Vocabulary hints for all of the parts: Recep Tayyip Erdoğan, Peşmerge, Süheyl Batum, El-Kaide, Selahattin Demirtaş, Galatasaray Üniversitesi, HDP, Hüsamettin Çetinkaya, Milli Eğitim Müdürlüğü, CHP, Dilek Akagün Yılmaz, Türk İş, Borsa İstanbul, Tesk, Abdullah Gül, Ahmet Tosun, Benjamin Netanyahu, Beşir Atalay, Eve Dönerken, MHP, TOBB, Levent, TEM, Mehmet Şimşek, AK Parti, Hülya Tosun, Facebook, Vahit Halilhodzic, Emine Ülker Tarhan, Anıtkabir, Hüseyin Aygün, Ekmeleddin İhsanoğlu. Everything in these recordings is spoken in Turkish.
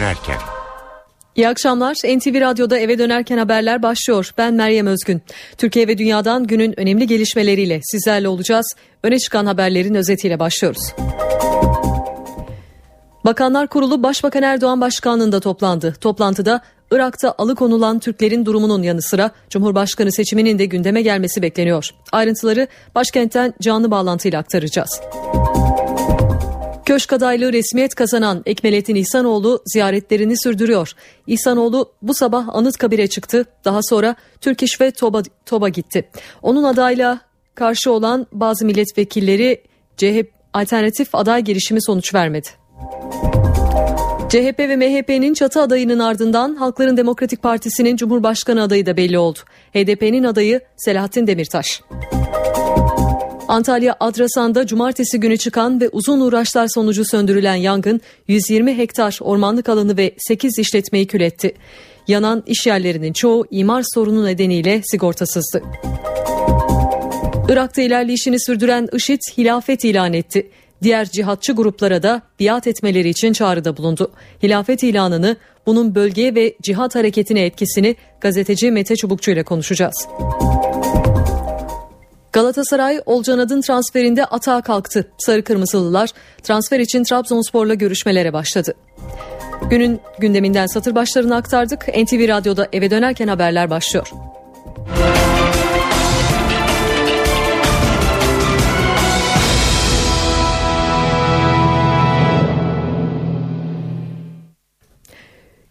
Dönerken. İyi akşamlar. NTV Radyo'da Eve Dönerken haberler başlıyor. Ben Meryem Özgün. Türkiye ve dünyadan günün önemli gelişmeleriyle sizlerle olacağız. Öne çıkan haberlerin özetiyle başlıyoruz. Bakanlar Kurulu Başbakan Erdoğan başkanlığında toplandı. Toplantıda Irak'ta alıkonulan Türklerin durumunun yanı sıra Cumhurbaşkanı seçiminin de gündeme gelmesi bekleniyor. Ayrıntıları başkentten canlı bağlantıyla aktaracağız. Köşk adaylığı resmiyet kazanan Ekmeleddin İhsanoğlu ziyaretlerini sürdürüyor. İhsanoğlu bu sabah Anıtkabir'e çıktı. Daha sonra Türk İş ve TOBB'a gitti. Onun adayla karşı olan bazı milletvekilleri CHP alternatif aday girişimi sonuç vermedi. CHP ve MHP'nin çatı adayının ardından Halkların Demokratik Partisi'nin Cumhurbaşkanı adayı da belli oldu. HDP'nin adayı Selahattin Demirtaş. Antalya Adrasan'da cumartesi günü çıkan ve uzun uğraşlar sonucu söndürülen yangın 120 hektar ormanlık alanı ve 8 işletmeyi kül etti. Yanan iş yerlerinin çoğu imar sorunu nedeniyle sigortasızdı. Irak'ta ilerleyişini sürdüren IŞİD hilafet ilan etti. Diğer cihatçı gruplara da biat etmeleri için çağrıda bulundu. Hilafet ilanını, bunun bölgeye ve cihat hareketine etkisini gazeteci Mete Çubukçu ile konuşacağız. Galatasaray, Olcan Ad'ın transferinde atağa kalktı. Sarı Kırmızılılar transfer için Trabzonspor'la görüşmelere başladı. Günün gündeminden satır başlarını aktardık. NTV Radyo'da Eve Dönerken haberler başlıyor.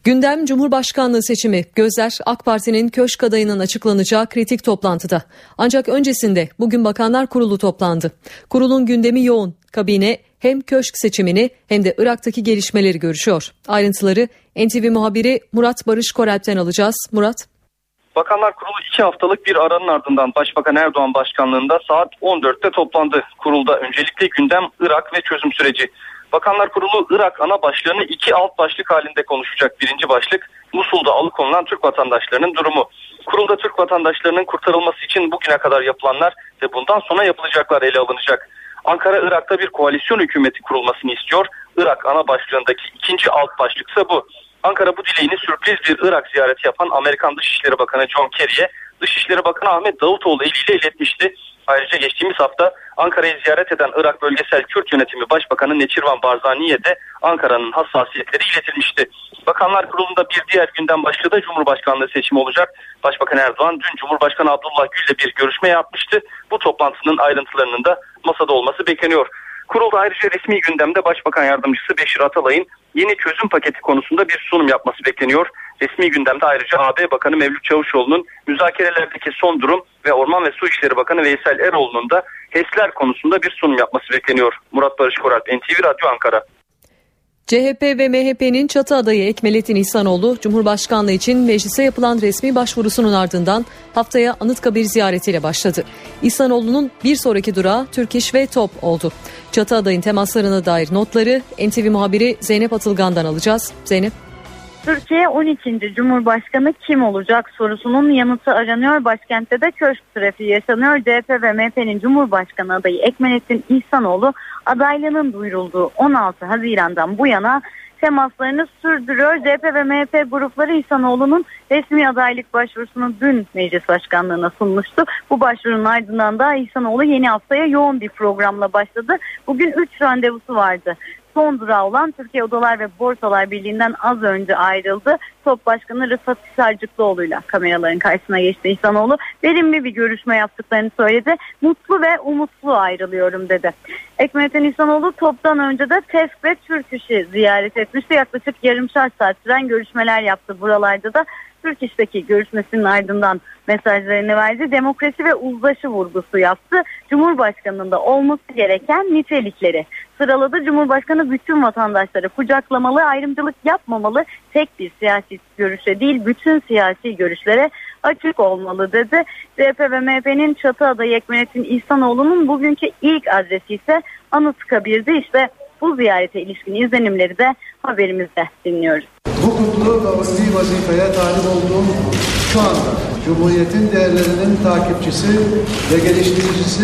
Gündem Cumhurbaşkanlığı seçimi. Gözler AK Parti'nin köşk adayının açıklanacağı kritik toplantıda. Ancak öncesinde bugün Bakanlar Kurulu toplandı. Kurulun gündemi yoğun. Kabine hem köşk seçimini hem de Irak'taki gelişmeleri görüşüyor. Ayrıntıları NTV muhabiri Murat Barış Koralp'ten alacağız. Murat. Bakanlar Kurulu 2 haftalık bir aranın ardından Başbakan Erdoğan başkanlığında saat 14'te toplandı. Kurulda öncelikle gündem Irak ve çözüm süreci. Bakanlar Kurulu Irak ana başlığını 2 alt başlık halinde konuşacak. Birinci başlık Musul'da alıkonulan Türk vatandaşlarının durumu. Kurulda Türk vatandaşlarının kurtarılması için bugüne kadar yapılanlar ve bundan sonra yapılacaklar ele alınacak. Ankara Irak'ta bir koalisyon hükümeti kurulmasını istiyor. Irak ana başlığındaki ikinci alt başlıksa bu. Ankara bu dileğini sürpriz bir Irak ziyareti yapan Amerikan Dışişleri Bakanı John Kerry'e Dışişleri Bakanı Ahmet Davutoğlu eliyle iletmişti. Ayrıca geçtiğimiz hafta Ankara'yı ziyaret eden Irak Bölgesel Kürt Yönetimi Başbakanı Neçirvan Barzani'ye de Ankara'nın hassasiyetleri iletilmişti. Bakanlar Kurulu'nda bir diğer gündem başlığı da Cumhurbaşkanlığı seçimi olacak. Başbakan Erdoğan dün Cumhurbaşkanı Abdullah Gül'le bir görüşme yapmıştı. Bu toplantının ayrıntılarının da masada olması bekleniyor. Kurulda ayrıca resmi gündemde Başbakan Yardımcısı Beşir Atalay'ın yeni çözüm paketi konusunda bir sunum yapması bekleniyor. Resmi gündemde ayrıca AB Bakanı Mevlüt Çavuşoğlu'nun müzakerelerdeki son durum ve Orman ve Su İşleri Bakanı Veysel Eroğlu'nun da HES'ler konusunda bir sunum yapması bekleniyor. Murat Barış Korat, NTV Radyo Ankara. CHP ve MHP'nin çatı adayı Ekmeleddin İhsanoğlu, Cumhurbaşkanlığı için meclise yapılan resmi başvurusunun ardından haftaya Anıtkabir ziyaretiyle başladı. İhsanoğlu'nun bir sonraki durağı Türk İş ve TOBB oldu. Çatı adayın temaslarına dair notları NTV muhabiri Zeynep Atılgan'dan alacağız. Zeynep. Türkiye 13. Cumhurbaşkanı kim olacak sorusunun yanıtı aranıyor. Başkentte de köşk trafiği yaşanıyor. CHP ve MHP'nin Cumhurbaşkanı adayı Ekmeleddin İhsanoğlu adaylığının duyurulduğu 16 Haziran'dan bu yana temaslarını sürdürüyor. CHP ve MHP grupları İhsanoğlu'nun resmi adaylık başvurusunu dün meclis başkanlığına sunmuştu. Bu başvurunun ardından da İhsanoğlu yeni haftaya yoğun bir programla başladı. Bugün 3 randevusu vardı. Son durağı olan Türkiye Odalar ve Borsalar Birliği'nden az önce ayrıldı. TOBB Başkanı Rıfat Hisarcıklıoğlu'yla kameraların karşısına geçti İhsanoğlu. Verimli bir görüşme yaptıklarını söyledi. Mutlu ve umutlu ayrılıyorum dedi. Ekmeleddin İhsanoğlu TOBB'dan önce de Tesk ve Türk İş'i ziyaret etmişti. Yaklaşık yarımşar saat süren görüşmeler yaptı buralarda da. Türk İş'teki görüşmesinin ardından mesajlarını verdi. Demokrasi ve uzlaşı vurgusu yaptı. Cumhurbaşkanında olması gereken nitelikleri sıraladı. Cumhurbaşkanı bütün vatandaşları kucaklamalı, ayrımcılık yapmamalı, tek bir siyasi görüşe değil bütün siyasi görüşlere açık olmalı dedi. CHP ve MHP'nin çatı adayı Ekmeleddin İhsanoğlu'nun bugünkü ilk adresi ise Anıtkabir'di. İşte bu ziyarete ilişkin izlenimleri de haberimizde dinliyoruz. Bu kutlu ve asli vazifeye talip olduğum şu anda Cumhuriyet'in değerlerinin takipçisi ve geliştiricisi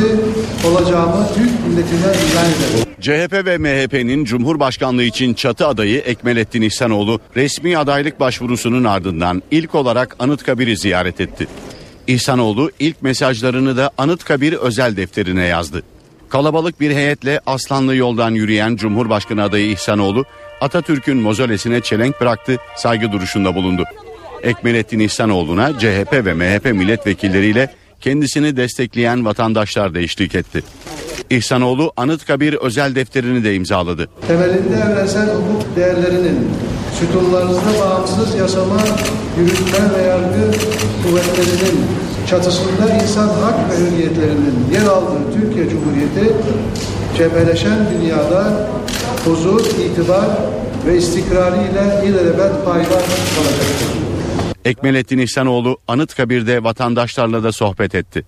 olacağımı Türk milletinden ilan ederim. CHP ve MHP'nin Cumhurbaşkanlığı için çatı adayı Ekmeleddin İhsanoğlu resmi adaylık başvurusunun ardından ilk olarak Anıtkabir'i ziyaret etti. İhsanoğlu ilk mesajlarını da Anıtkabir özel defterine yazdı. Kalabalık bir heyetle Aslanlı yoldan yürüyen Cumhurbaşkanı adayı İhsanoğlu Atatürk'ün mozolesine çelenk bıraktı, saygı duruşunda bulundu. Ekmeleddin İhsanoğlu'na CHP ve MHP milletvekilleriyle kendisini destekleyen vatandaşlar da eşlik etti. İhsanoğlu Anıtkabir özel defterini de imzaladı. Temelinde evrensel hukuk değerlerinin, sütunlarınızda bağımsız yasama, yürütme ve yargı kuvvetlerinin çatısında insan hak ve hürriyetlerinin yer aldığı Türkiye Cumhuriyeti, cepheleşen dünyada huzur, itibar ve istikrarı ile ilelebet paylar olacaktır. Ekmeleddin İhsanoğlu Anıtkabir'de vatandaşlarla da sohbet etti.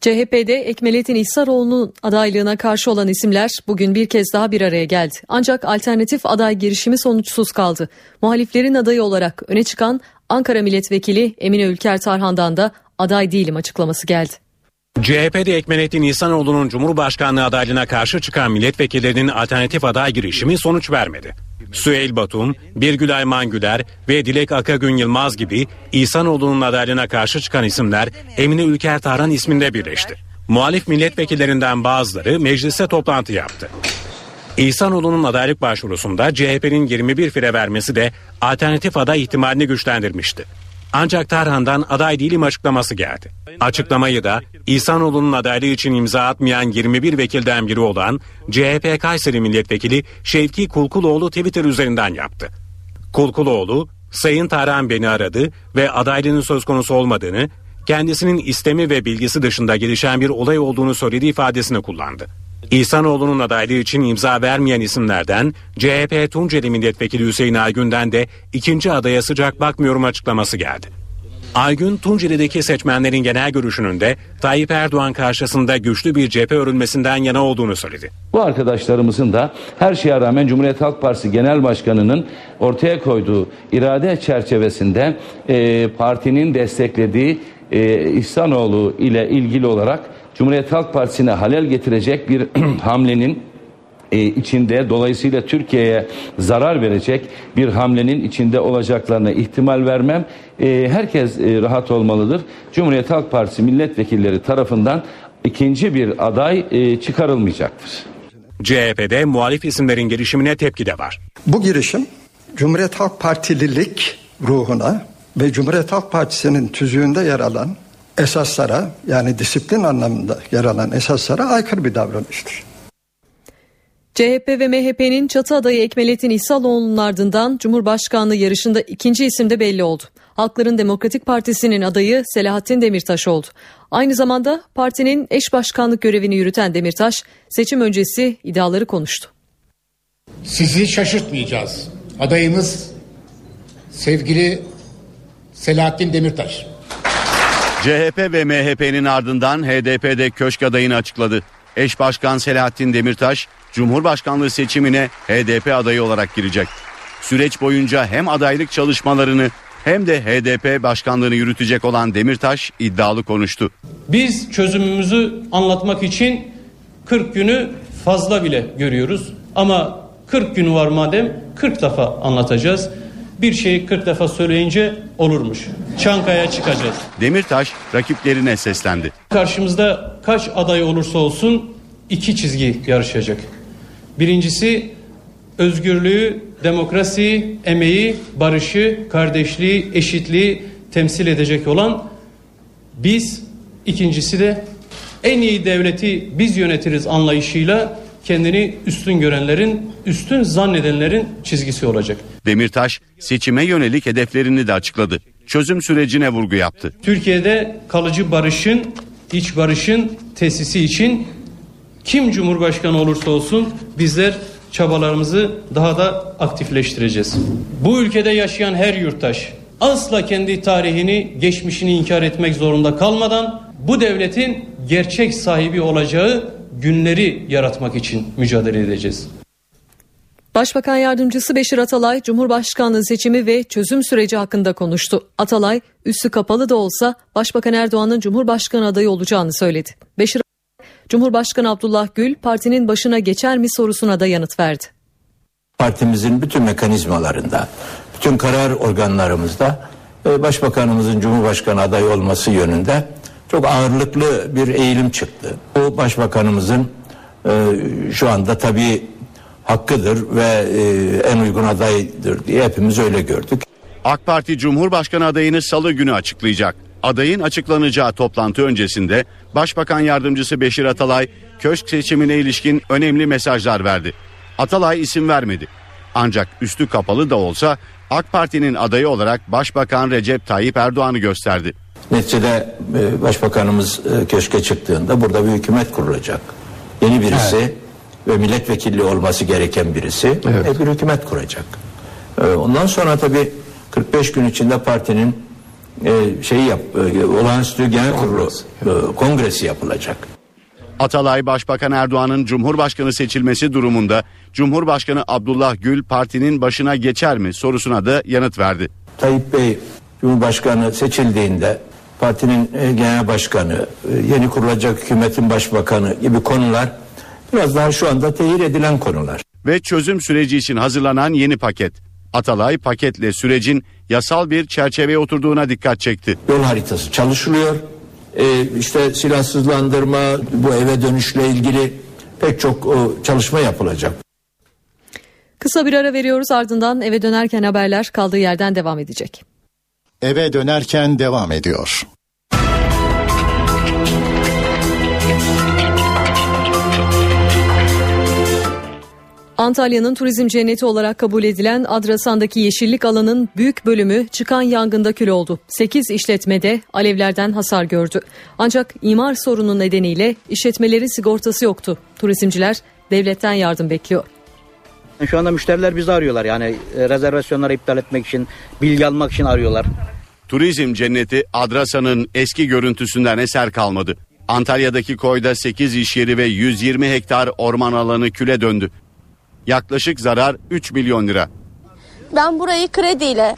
CHP'de Ekmeleddin İhsanoğlu'nun adaylığına karşı olan isimler bugün bir kez daha bir araya geldi. Ancak alternatif aday girişimi sonuçsuz kaldı. Muhaliflerin adayı olarak öne çıkan Ankara Milletvekili Emine Ülker Tarhan'dan da aday değilim açıklaması geldi. CHP'de Ekmeleddin İhsanoğlu'nun Cumhurbaşkanlığı adaylığına karşı çıkan milletvekillerinin alternatif aday girişimi sonuç vermedi. Süheyl Batum, Birgül Ayman Güler ve Dilek Akagün Yılmaz gibi İhsanoğlu'nun adaylığına karşı çıkan isimler Emine Ülker Tarhan isminde birleşti. Muhalif milletvekillerinden bazıları mecliste toplantı yaptı. İhsanoğlu'nun adaylık başvurusunda CHP'nin 21 fire vermesi de alternatif aday ihtimalini güçlendirmişti. Ancak Tarhan'dan aday değilim açıklaması geldi. Açıklamayı da İhsanoğlu'nun adaylığı için imza atmayan 21 vekilden biri olan CHP Kayseri Milletvekili Şevki Kulkuloğlu Twitter üzerinden yaptı. Kulkuloğlu, "Sayın Tarhan beni aradı ve adaylığının söz konusu olmadığını, kendisinin istemi ve bilgisi dışında gelişen bir olay olduğunu söylediği" ifadesini kullandı. İhsanoğlu'nun adaylığı için imza vermeyen isimlerden CHP Tunceli Milletvekili Hüseyin Aygün'den de ikinci adaya sıcak bakmıyorum açıklaması geldi. Aygün, Tunceli'deki seçmenlerin genel görüşünün de Tayyip Erdoğan karşısında güçlü bir cephe örülmesinden yana olduğunu söyledi. Bu arkadaşlarımızın da her şeye rağmen Cumhuriyet Halk Partisi Genel Başkanı'nın ortaya koyduğu irade çerçevesinde partinin desteklediği İhsanoğlu ile ilgili olarak Cumhuriyet Halk Partisi'ne halel getirecek bir hamlenin içinde, dolayısıyla Türkiye'ye zarar verecek bir hamlenin içinde olacaklarına ihtimal vermem. Herkes rahat olmalıdır. Cumhuriyet Halk Partisi milletvekilleri tarafından ikinci bir aday çıkarılmayacaktır. CHP'de muhalif isimlerin girişimine tepki de var. Bu girişim Cumhuriyet Halk Partililik ruhuna ve Cumhuriyet Halk Partisi'nin tüzüğünde yer alan esaslara, yani disiplin anlamında yer alan esaslara aykırı bir davranıştır. CHP ve MHP'nin çatı adayı Ekmeleddin İhsanoğlu'nun ardından Cumhurbaşkanlığı yarışında ikinci isim de belli oldu. Halkların Demokratik Partisi'nin adayı Selahattin Demirtaş oldu. Aynı zamanda partinin eş başkanlık görevini yürüten Demirtaş seçim öncesi iddiaları konuştu. Sizi şaşırtmayacağız. Adayımız sevgili Selahattin Demirtaş. CHP ve MHP'nin ardından HDP'de köşk adayını açıkladı. Eş başkan Selahattin Demirtaş, Cumhurbaşkanlığı seçimine HDP adayı olarak girecek. Süreç boyunca hem adaylık çalışmalarını hem de HDP başkanlığını yürütecek olan Demirtaş iddialı konuştu. Biz çözümümüzü anlatmak için 40 günü fazla bile görüyoruz. Ama 40 günü var madem 40 defa anlatacağız. Bir şeyi 40 defa söyleyince olurmuş. Çankaya çıkacağız. Demirtaş rakiplerine seslendi. Karşımızda kaç aday olursa olsun iki çizgi yarışacak. Birincisi özgürlüğü, demokrasiyi, emeği, barışı, kardeşliği, eşitliği temsil edecek olan biz. İkincisi de en iyi devleti biz yönetiriz anlayışıyla kendini üstün görenlerin, üstün zannedenlerin çizgisi olacak. Demirtaş seçime yönelik hedeflerini de açıkladı. Çözüm sürecine vurgu yaptı. Türkiye'de kalıcı barışın, iç barışın tesisi için kim Cumhurbaşkanı olursa olsun bizler çabalarımızı daha da aktifleştireceğiz. Bu ülkede yaşayan her yurttaş asla kendi tarihini, geçmişini inkar etmek zorunda kalmadan bu devletin gerçek sahibi olacağı günleri yaratmak için mücadele edeceğiz. Başbakan Yardımcısı Beşir Atalay, Cumhurbaşkanlığı seçimi ve çözüm süreci hakkında konuştu. Atalay, üstü kapalı da olsa Başbakan Erdoğan'ın Cumhurbaşkanı adayı olacağını söyledi. Beşir Cumhurbaşkanı Abdullah Gül partinin başına geçer mi sorusuna da yanıt verdi. Partimizin bütün mekanizmalarında, bütün karar organlarımızda başbakanımızın Cumhurbaşkanı adayı olması yönünde çok ağırlıklı bir eğilim çıktı. Bu başbakanımızın şu anda tabii hakkıdır ve en uygun adaydır diye hepimiz öyle gördük. AK Parti Cumhurbaşkanı adayını Salı günü açıklayacak. Adayın açıklanacağı toplantı öncesinde Başbakan Yardımcısı Beşir Atalay köşk seçimine ilişkin önemli mesajlar verdi. Atalay isim vermedi. Ancak üstü kapalı da olsa AK Parti'nin adayı olarak Başbakan Recep Tayyip Erdoğan'ı gösterdi. Neticede Başbakanımız köşke çıktığında burada bir hükümet kurulacak. Yeni birisi ve milletvekilliği olması gereken birisi bir hükümet kuracak. Ondan sonra tabii 45 gün içinde partinin olağanüstü genel kurulu kongresi yapılacak. Atalay, Başbakan Erdoğan'ın Cumhurbaşkanı seçilmesi durumunda Cumhurbaşkanı Abdullah Gül partinin başına geçer mi sorusuna da yanıt verdi. Tayyip Bey Cumhurbaşkanı seçildiğinde partinin genel başkanı, yeni kurulacak hükümetin başbakanı gibi konular biraz daha şu anda tehir edilen konular. Ve çözüm süreci için hazırlanan yeni paket. Atalay paketle sürecin yasal bir çerçeveye oturduğuna dikkat çekti. Yol haritası çalışılıyor. İşte silahsızlandırma, bu eve dönüşle ilgili pek çok çalışma yapılacak. Kısa bir ara veriyoruz, ardından eve dönerken haberler kaldığı yerden devam edecek. Eve dönerken devam ediyor. Antalya'nın turizm cenneti olarak kabul edilen Adrasan'daki yeşillik alanın büyük bölümü çıkan yangında kül oldu. 8 işletmede alevlerden hasar gördü. Ancak imar sorunu nedeniyle işletmelerin sigortası yoktu. Turizmciler devletten yardım bekliyor. Şu anda müşteriler bizi arıyorlar, yani rezervasyonları iptal etmek için, bilgi almak için arıyorlar. Turizm cenneti Adrasan'ın eski görüntüsünden eser kalmadı. Antalya'daki koyda 8 iş yeri ve 120 hektar orman alanı küle döndü. Yaklaşık zarar 3 milyon lira. Ben burayı krediyle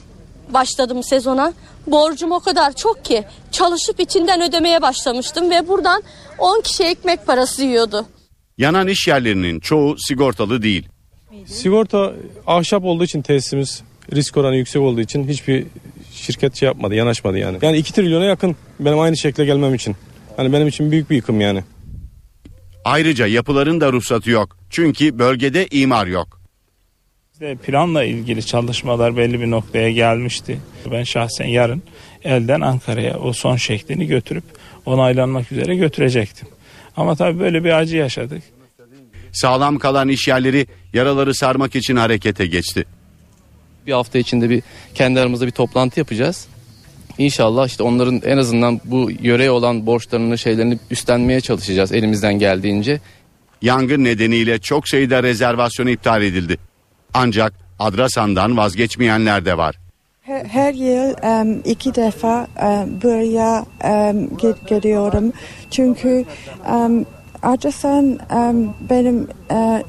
başladım sezona. Borcum o kadar çok ki çalışıp içinden ödemeye başlamıştım ve buradan 10 kişi ekmek parası yiyordu. Yanan iş yerlerinin çoğu sigortalı değil. Sigorta ahşap olduğu için tesisimiz risk oranı yüksek olduğu için hiçbir şirket yapmadı, yanaşmadı yani. Yani 2 trilyona yakın benim aynı şekle gelmem için. Hani benim için büyük bir yıkım yani. Ayrıca yapıların da ruhsatı yok. Çünkü bölgede imar yok. Planla ilgili çalışmalar belli bir noktaya gelmişti. Ben şahsen yarın elden Ankara'ya o son şeklini götürüp onaylanmak üzere götürecektim. Ama tabii böyle bir acı yaşadık. Sağlam kalan iş yerleri yaraları sarmak için harekete geçti. Bir hafta içinde bir kendi aramızda bir toplantı yapacağız. İnşallah işte onların en azından bu yöreye olan borçlarını, şeylerini üstlenmeye çalışacağız elimizden geldiğince. Yangın nedeniyle çok sayıda rezervasyon iptal edildi. Ancak Adrasan'dan vazgeçmeyenler de var. Her yıl 2 defa buraya geliyorum. Çünkü Adrasan benim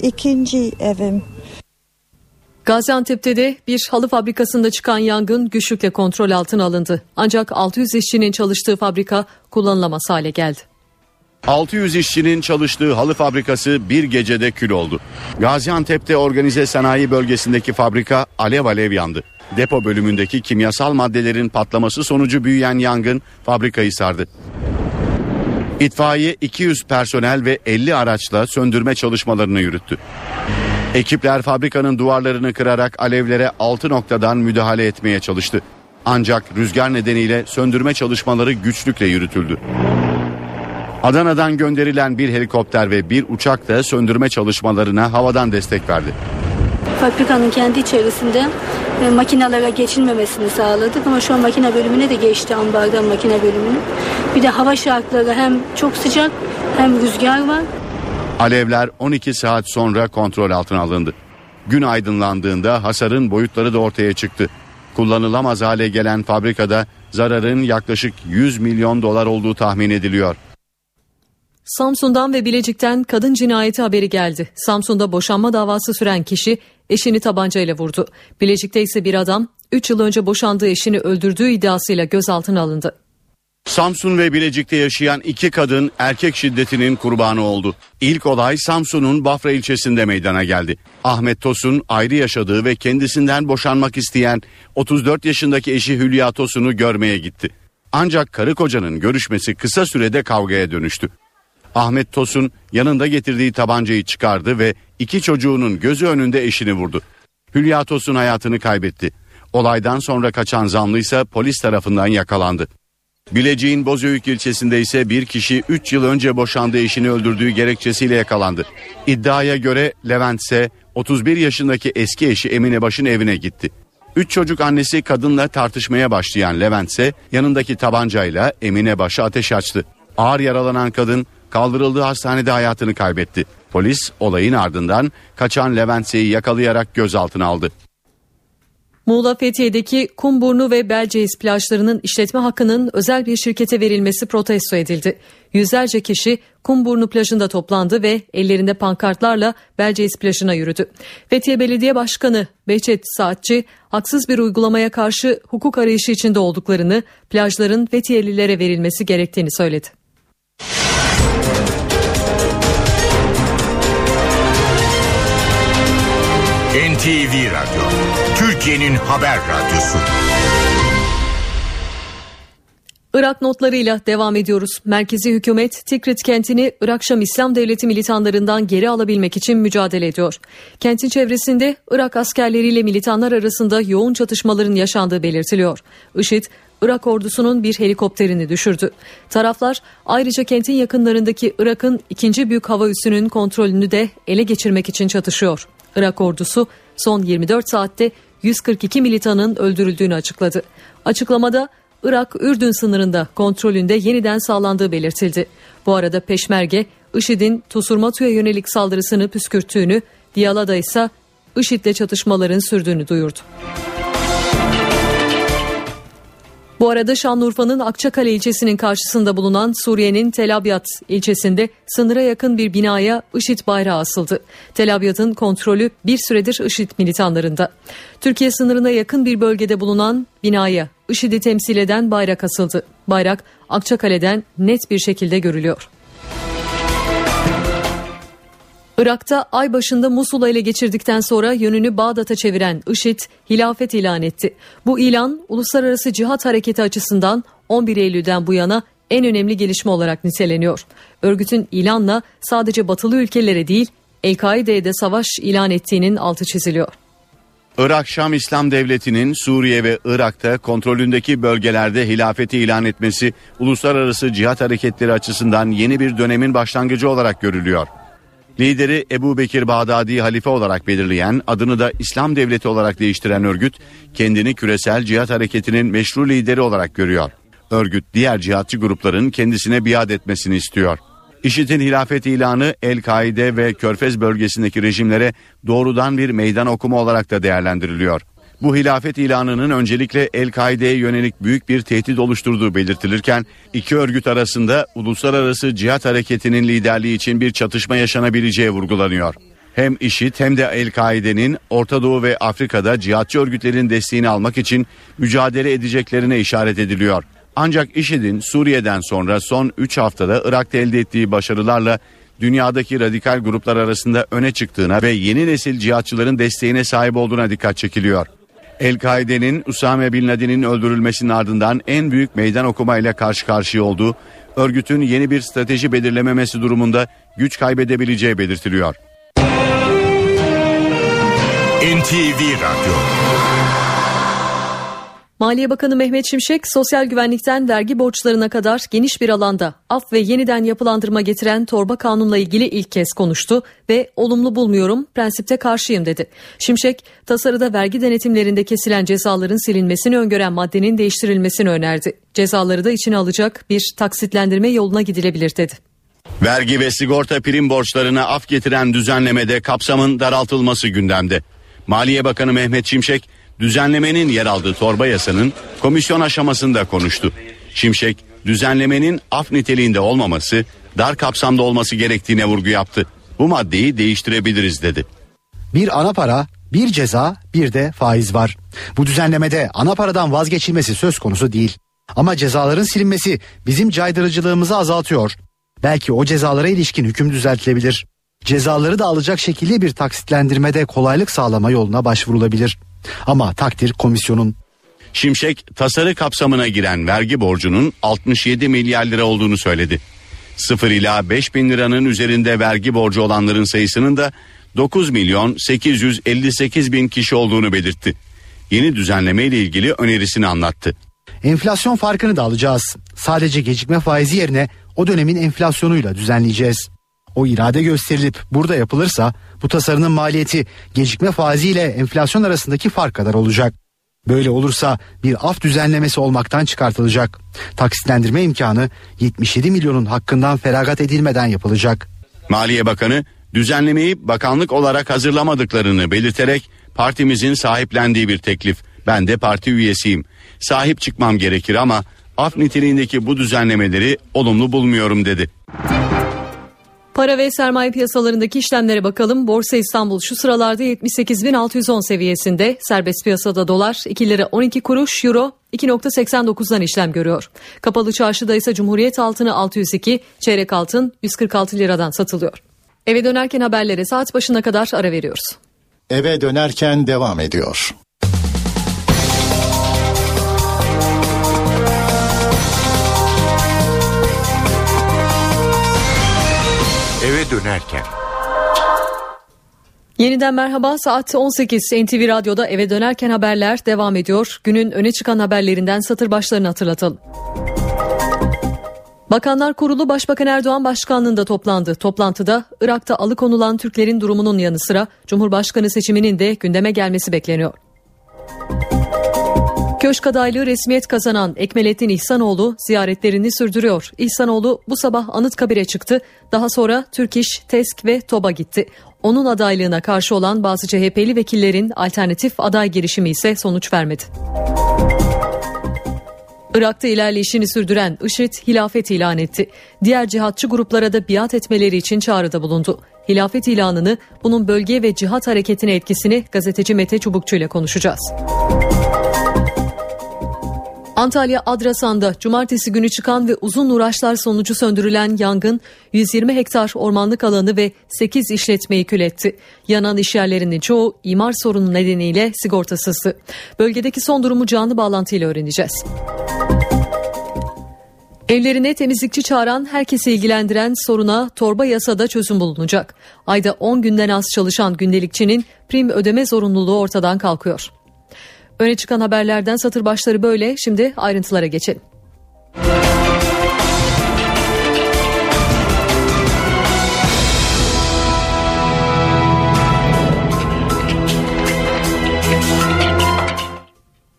2. evim. Gaziantep'te de bir halı fabrikasında çıkan yangın güçlükle kontrol altına alındı. Ancak 600 işçinin çalıştığı fabrika kullanılamaz hale geldi. 600 işçinin çalıştığı halı fabrikası bir gecede kül oldu. Gaziantep'te organize sanayi bölgesindeki fabrika alev alev yandı. Depo bölümündeki kimyasal maddelerin patlaması sonucu büyüyen yangın fabrikayı sardı. İtfaiye 200 personel ve 50 araçla söndürme çalışmalarını yürüttü. Ekipler fabrikanın duvarlarını kırarak alevlere 6 noktadan müdahale etmeye çalıştı. Ancak rüzgar nedeniyle söndürme çalışmaları güçlükle yürütüldü. Adana'dan gönderilen bir helikopter ve bir uçak da söndürme çalışmalarına havadan destek verdi. Fabrikanın kendi içerisinde makinelere geçilmemesini sağladık ama şu an makine bölümüne de geçti, ambardan makine bölümüne. Bir de hava şartları hem çok sıcak hem rüzgar var. Alevler 12 saat sonra kontrol altına alındı. Gün aydınlandığında hasarın boyutları da ortaya çıktı. Kullanılamaz hale gelen fabrikada zararın yaklaşık 100 milyon dolar olduğu tahmin ediliyor. Samsun'dan ve Bilecik'ten kadın cinayeti haberi geldi. Samsun'da boşanma davası süren kişi eşini tabancayla vurdu. Bilecik'te ise bir adam 3 yıl önce boşandığı eşini öldürdüğü iddiasıyla gözaltına alındı. Samsun ve Bilecik'te yaşayan iki kadın erkek şiddetinin kurbanı oldu. İlk olay Samsun'un Bafra ilçesinde meydana geldi. Ahmet Tosun ayrı yaşadığı ve kendisinden boşanmak isteyen 34 yaşındaki eşi Hülya Tosun'u görmeye gitti. Ancak karı kocanın görüşmesi kısa sürede kavgaya dönüştü. Ahmet Tosun yanında getirdiği tabancayı çıkardı ve iki çocuğunun gözü önünde eşini vurdu. Hülya Tosun hayatını kaybetti. Olaydan sonra kaçan zanlı ise polis tarafından yakalandı. Bilecik'in Bozüyük ilçesinde ise bir kişi 3 yıl önce boşandığı eşini öldürdüğü gerekçesiyle yakalandı. İddiaya göre Levent ise 31 yaşındaki eski eşi Emine Baş'ın evine gitti. 3 çocuk annesi kadınla tartışmaya başlayan Levent ise yanındaki tabancayla Emine Baş'a ateş açtı. Ağır yaralanan kadın kaldırıldığı hastanede hayatını kaybetti. Polis olayın ardından kaçan Leventse'yi yakalayarak gözaltına aldı. Muğla Fethiye'deki Kumburnu ve Belceyiz plajlarının işletme hakkının özel bir şirkete verilmesi protesto edildi. Yüzlerce kişi Kumburnu plajında toplandı ve ellerinde pankartlarla Belceyiz plajına yürüdü. Fethiye Belediye Başkanı Behçet Saatçi, haksız bir uygulamaya karşı hukuk arayışı içinde olduklarını, plajların Fethiyelilere verilmesi gerektiğini söyledi. NTV Radyo, Türkiye'nin haber radyosu. Irak notlarıyla devam ediyoruz. Merkezi hükümet Tikrit kentini Irak-Şam İslam Devleti militanlarından geri alabilmek için mücadele ediyor. Kentin çevresinde Irak askerleriyle militanlar arasında yoğun çatışmaların yaşandığı belirtiliyor. IŞİD, Irak ordusunun bir helikopterini düşürdü. Taraflar ayrıca kentin yakınlarındaki Irak'ın 2. büyük hava üssünün kontrolünü de ele geçirmek için çatışıyor. Irak ordusu son 24 saatte 142 militanın öldürüldüğünü açıkladı. Açıklamada Irak-Ürdün sınırında kontrolünde yeniden sağlandığı belirtildi. Bu arada Peşmerge, IŞİD'in Tusurmatu'ya yönelik saldırısını püskürttüğünü, Diyala'da ise IŞİD'le çatışmaların sürdüğünü duyurdu. Bu arada Şanlıurfa'nın Akçakale ilçesinin karşısında bulunan Suriye'nin Tel Abyad ilçesinde sınıra yakın bir binaya IŞİD bayrağı asıldı. Tel Abyad'ın kontrolü bir süredir IŞİD militanlarında. Türkiye sınırına yakın bir bölgede bulunan binaya IŞİD'i temsil eden bayrak asıldı. Bayrak Akçakale'den net bir şekilde görülüyor. Irak'ta ay başında Musul'u ele geçirdikten sonra yönünü Bağdat'a çeviren IŞİD hilafet ilan etti. Bu ilan uluslararası cihat hareketi açısından 11 Eylül'den bu yana en önemli gelişme olarak niteleniyor. Örgütün ilanla sadece batılı ülkelere değil El-Kaide'ye de savaş ilan ettiğinin altı çiziliyor. Irak-Şam İslam Devleti'nin Suriye ve Irak'ta kontrolündeki bölgelerde hilafeti ilan etmesi uluslararası cihat hareketleri açısından yeni bir dönemin başlangıcı olarak görülüyor. Lideri Ebu Bekir Bağdadi halife olarak belirleyen, adını da İslam Devleti olarak değiştiren örgüt, kendini küresel cihat hareketinin meşru lideri olarak görüyor. Örgüt diğer cihatçı grupların kendisine biat etmesini istiyor. IŞİD'in hilafet ilanı El-Kaide ve Körfez bölgesindeki rejimlere doğrudan bir meydan okuma olarak da değerlendiriliyor. Bu hilafet ilanının öncelikle El-Kaide'ye yönelik büyük bir tehdit oluşturduğu belirtilirken, iki örgüt arasında uluslararası cihat hareketinin liderliği için bir çatışma yaşanabileceği vurgulanıyor. Hem IŞİD hem de El-Kaide'nin Orta Doğu ve Afrika'da cihatçı örgütlerin desteğini almak için mücadele edeceklerine işaret ediliyor. Ancak IŞİD'in Suriye'den sonra son 3 haftada Irak'ta elde ettiği başarılarla dünyadaki radikal gruplar arasında öne çıktığına ve yeni nesil cihatçıların desteğine sahip olduğuna dikkat çekiliyor. El-Kaide'nin Usame Bin Laden'in öldürülmesinin ardından en büyük meydan okumayla karşı karşıya olduğu, örgütün yeni bir strateji belirlememesi durumunda güç kaybedebileceği belirtiliyor. NTV Radyo. Maliye Bakanı Mehmet Şimşek, sosyal güvenlikten vergi borçlarına kadar geniş bir alanda af ve yeniden yapılandırma getiren torba kanunla ilgili ilk kez konuştu ve olumlu bulmuyorum, prensipte karşıyım dedi. Şimşek, tasarıda vergi denetimlerinde kesilen cezaların silinmesini öngören maddenin değiştirilmesini önerdi. Cezaları da içine alacak bir taksitlendirme yoluna gidilebilir dedi. Vergi ve sigorta prim borçlarına af getiren düzenlemede kapsamın daraltılması gündemde. Maliye Bakanı Mehmet Şimşek, düzenlemenin yer aldığı torba yasanın komisyon aşamasında konuştu. Şimşek, düzenlemenin af niteliğinde olmaması, dar kapsamda olması gerektiğine vurgu yaptı. Bu maddeyi değiştirebiliriz dedi. Bir ana para, bir ceza, bir de faiz var. Bu düzenlemede ana paradan vazgeçilmesi söz konusu değil. Ama cezaların silinmesi bizim caydırıcılığımızı azaltıyor. Belki o cezalara ilişkin hüküm düzeltilebilir. Cezaları da alacak şekilde bir taksitlendirmede kolaylık sağlama yoluna başvurulabilir. Ama takdir komisyonun. Şimşek, tasarı kapsamına giren vergi borcunun 67 milyar lira olduğunu söyledi. 0 ila 5 bin liranın üzerinde vergi borcu olanların sayısının da 9 milyon 858 bin kişi olduğunu belirtti. Yeni düzenleme ile ilgili önerisini anlattı. Enflasyon farkını da alacağız. Sadece gecikme faizi yerine o dönemin enflasyonuyla düzenleyeceğiz. O irade gösterilip burada yapılırsa bu tasarının maliyeti gecikme faizi ile enflasyon arasındaki fark kadar olacak. Böyle olursa bir af düzenlemesi olmaktan çıkartılacak. Taksitlendirme imkanı 77 milyonun hakkından feragat edilmeden yapılacak. Maliye Bakanı düzenlemeyi bakanlık olarak hazırlamadıklarını belirterek partimizin sahiplendiği bir teklif. Ben de parti üyesiyim. Sahip çıkmam gerekir ama af niteliğindeki bu düzenlemeleri olumlu bulmuyorum dedi. Para ve sermaye piyasalarındaki işlemlere bakalım. Borsa İstanbul şu sıralarda 78.610 seviyesinde. Serbest piyasada dolar 2 lira 12 kuruş, euro 2.89'dan işlem görüyor. Kapalı çarşıda ise Cumhuriyet altını 602, çeyrek altın 146 liradan satılıyor. Eve dönerken haberlere saat başına kadar ara veriyoruz. Eve dönerken devam ediyor. Eve dönerken. Yeniden merhaba, saat 18. NTV Radyo'da Eve Dönerken haberler devam ediyor. Günün öne çıkan haberlerinden satır başlarını hatırlatalım. Bakanlar Kurulu Başbakan Erdoğan başkanlığında toplandı. Toplantıda Irak'ta alıkonulan Türklerin durumunun yanı sıra Cumhurbaşkanı seçiminin de gündeme gelmesi bekleniyor. Köşk adaylığı resmiyet kazanan Ekmeleddin İhsanoğlu ziyaretlerini sürdürüyor. İhsanoğlu bu sabah Anıtkabir'e çıktı. Daha sonra Türk İş, Tesk ve TOBB'a gitti. Onun adaylığına karşı olan bazı CHP'li vekillerin alternatif aday girişimi ise sonuç vermedi. Irak'ta ilerleyişini sürdüren IŞİD hilafet ilan etti. Diğer cihatçı gruplara da biat etmeleri için çağrıda bulundu. Hilafet ilanını, bunun bölge ve cihat hareketine etkisini gazeteci Mete Çubukçu ile konuşacağız. Antalya Adrasan'da cumartesi günü çıkan ve uzun uğraşlar sonucu söndürülen yangın 120 hektar ormanlık alanı ve 8 işletmeyi kül etti. Yanan işyerlerinin çoğu imar sorunu nedeniyle sigortasızdı. Bölgedeki son durumu canlı bağlantıyla öğreneceğiz. Evlerine temizlikçi çağıran, herkesi ilgilendiren soruna torba yasada çözüm bulunacak. Ayda 10 günden az çalışan gündelikçinin prim ödeme zorunluluğu ortadan kalkıyor. Öne çıkan haberlerden satır başları böyle. Şimdi ayrıntılara geçelim.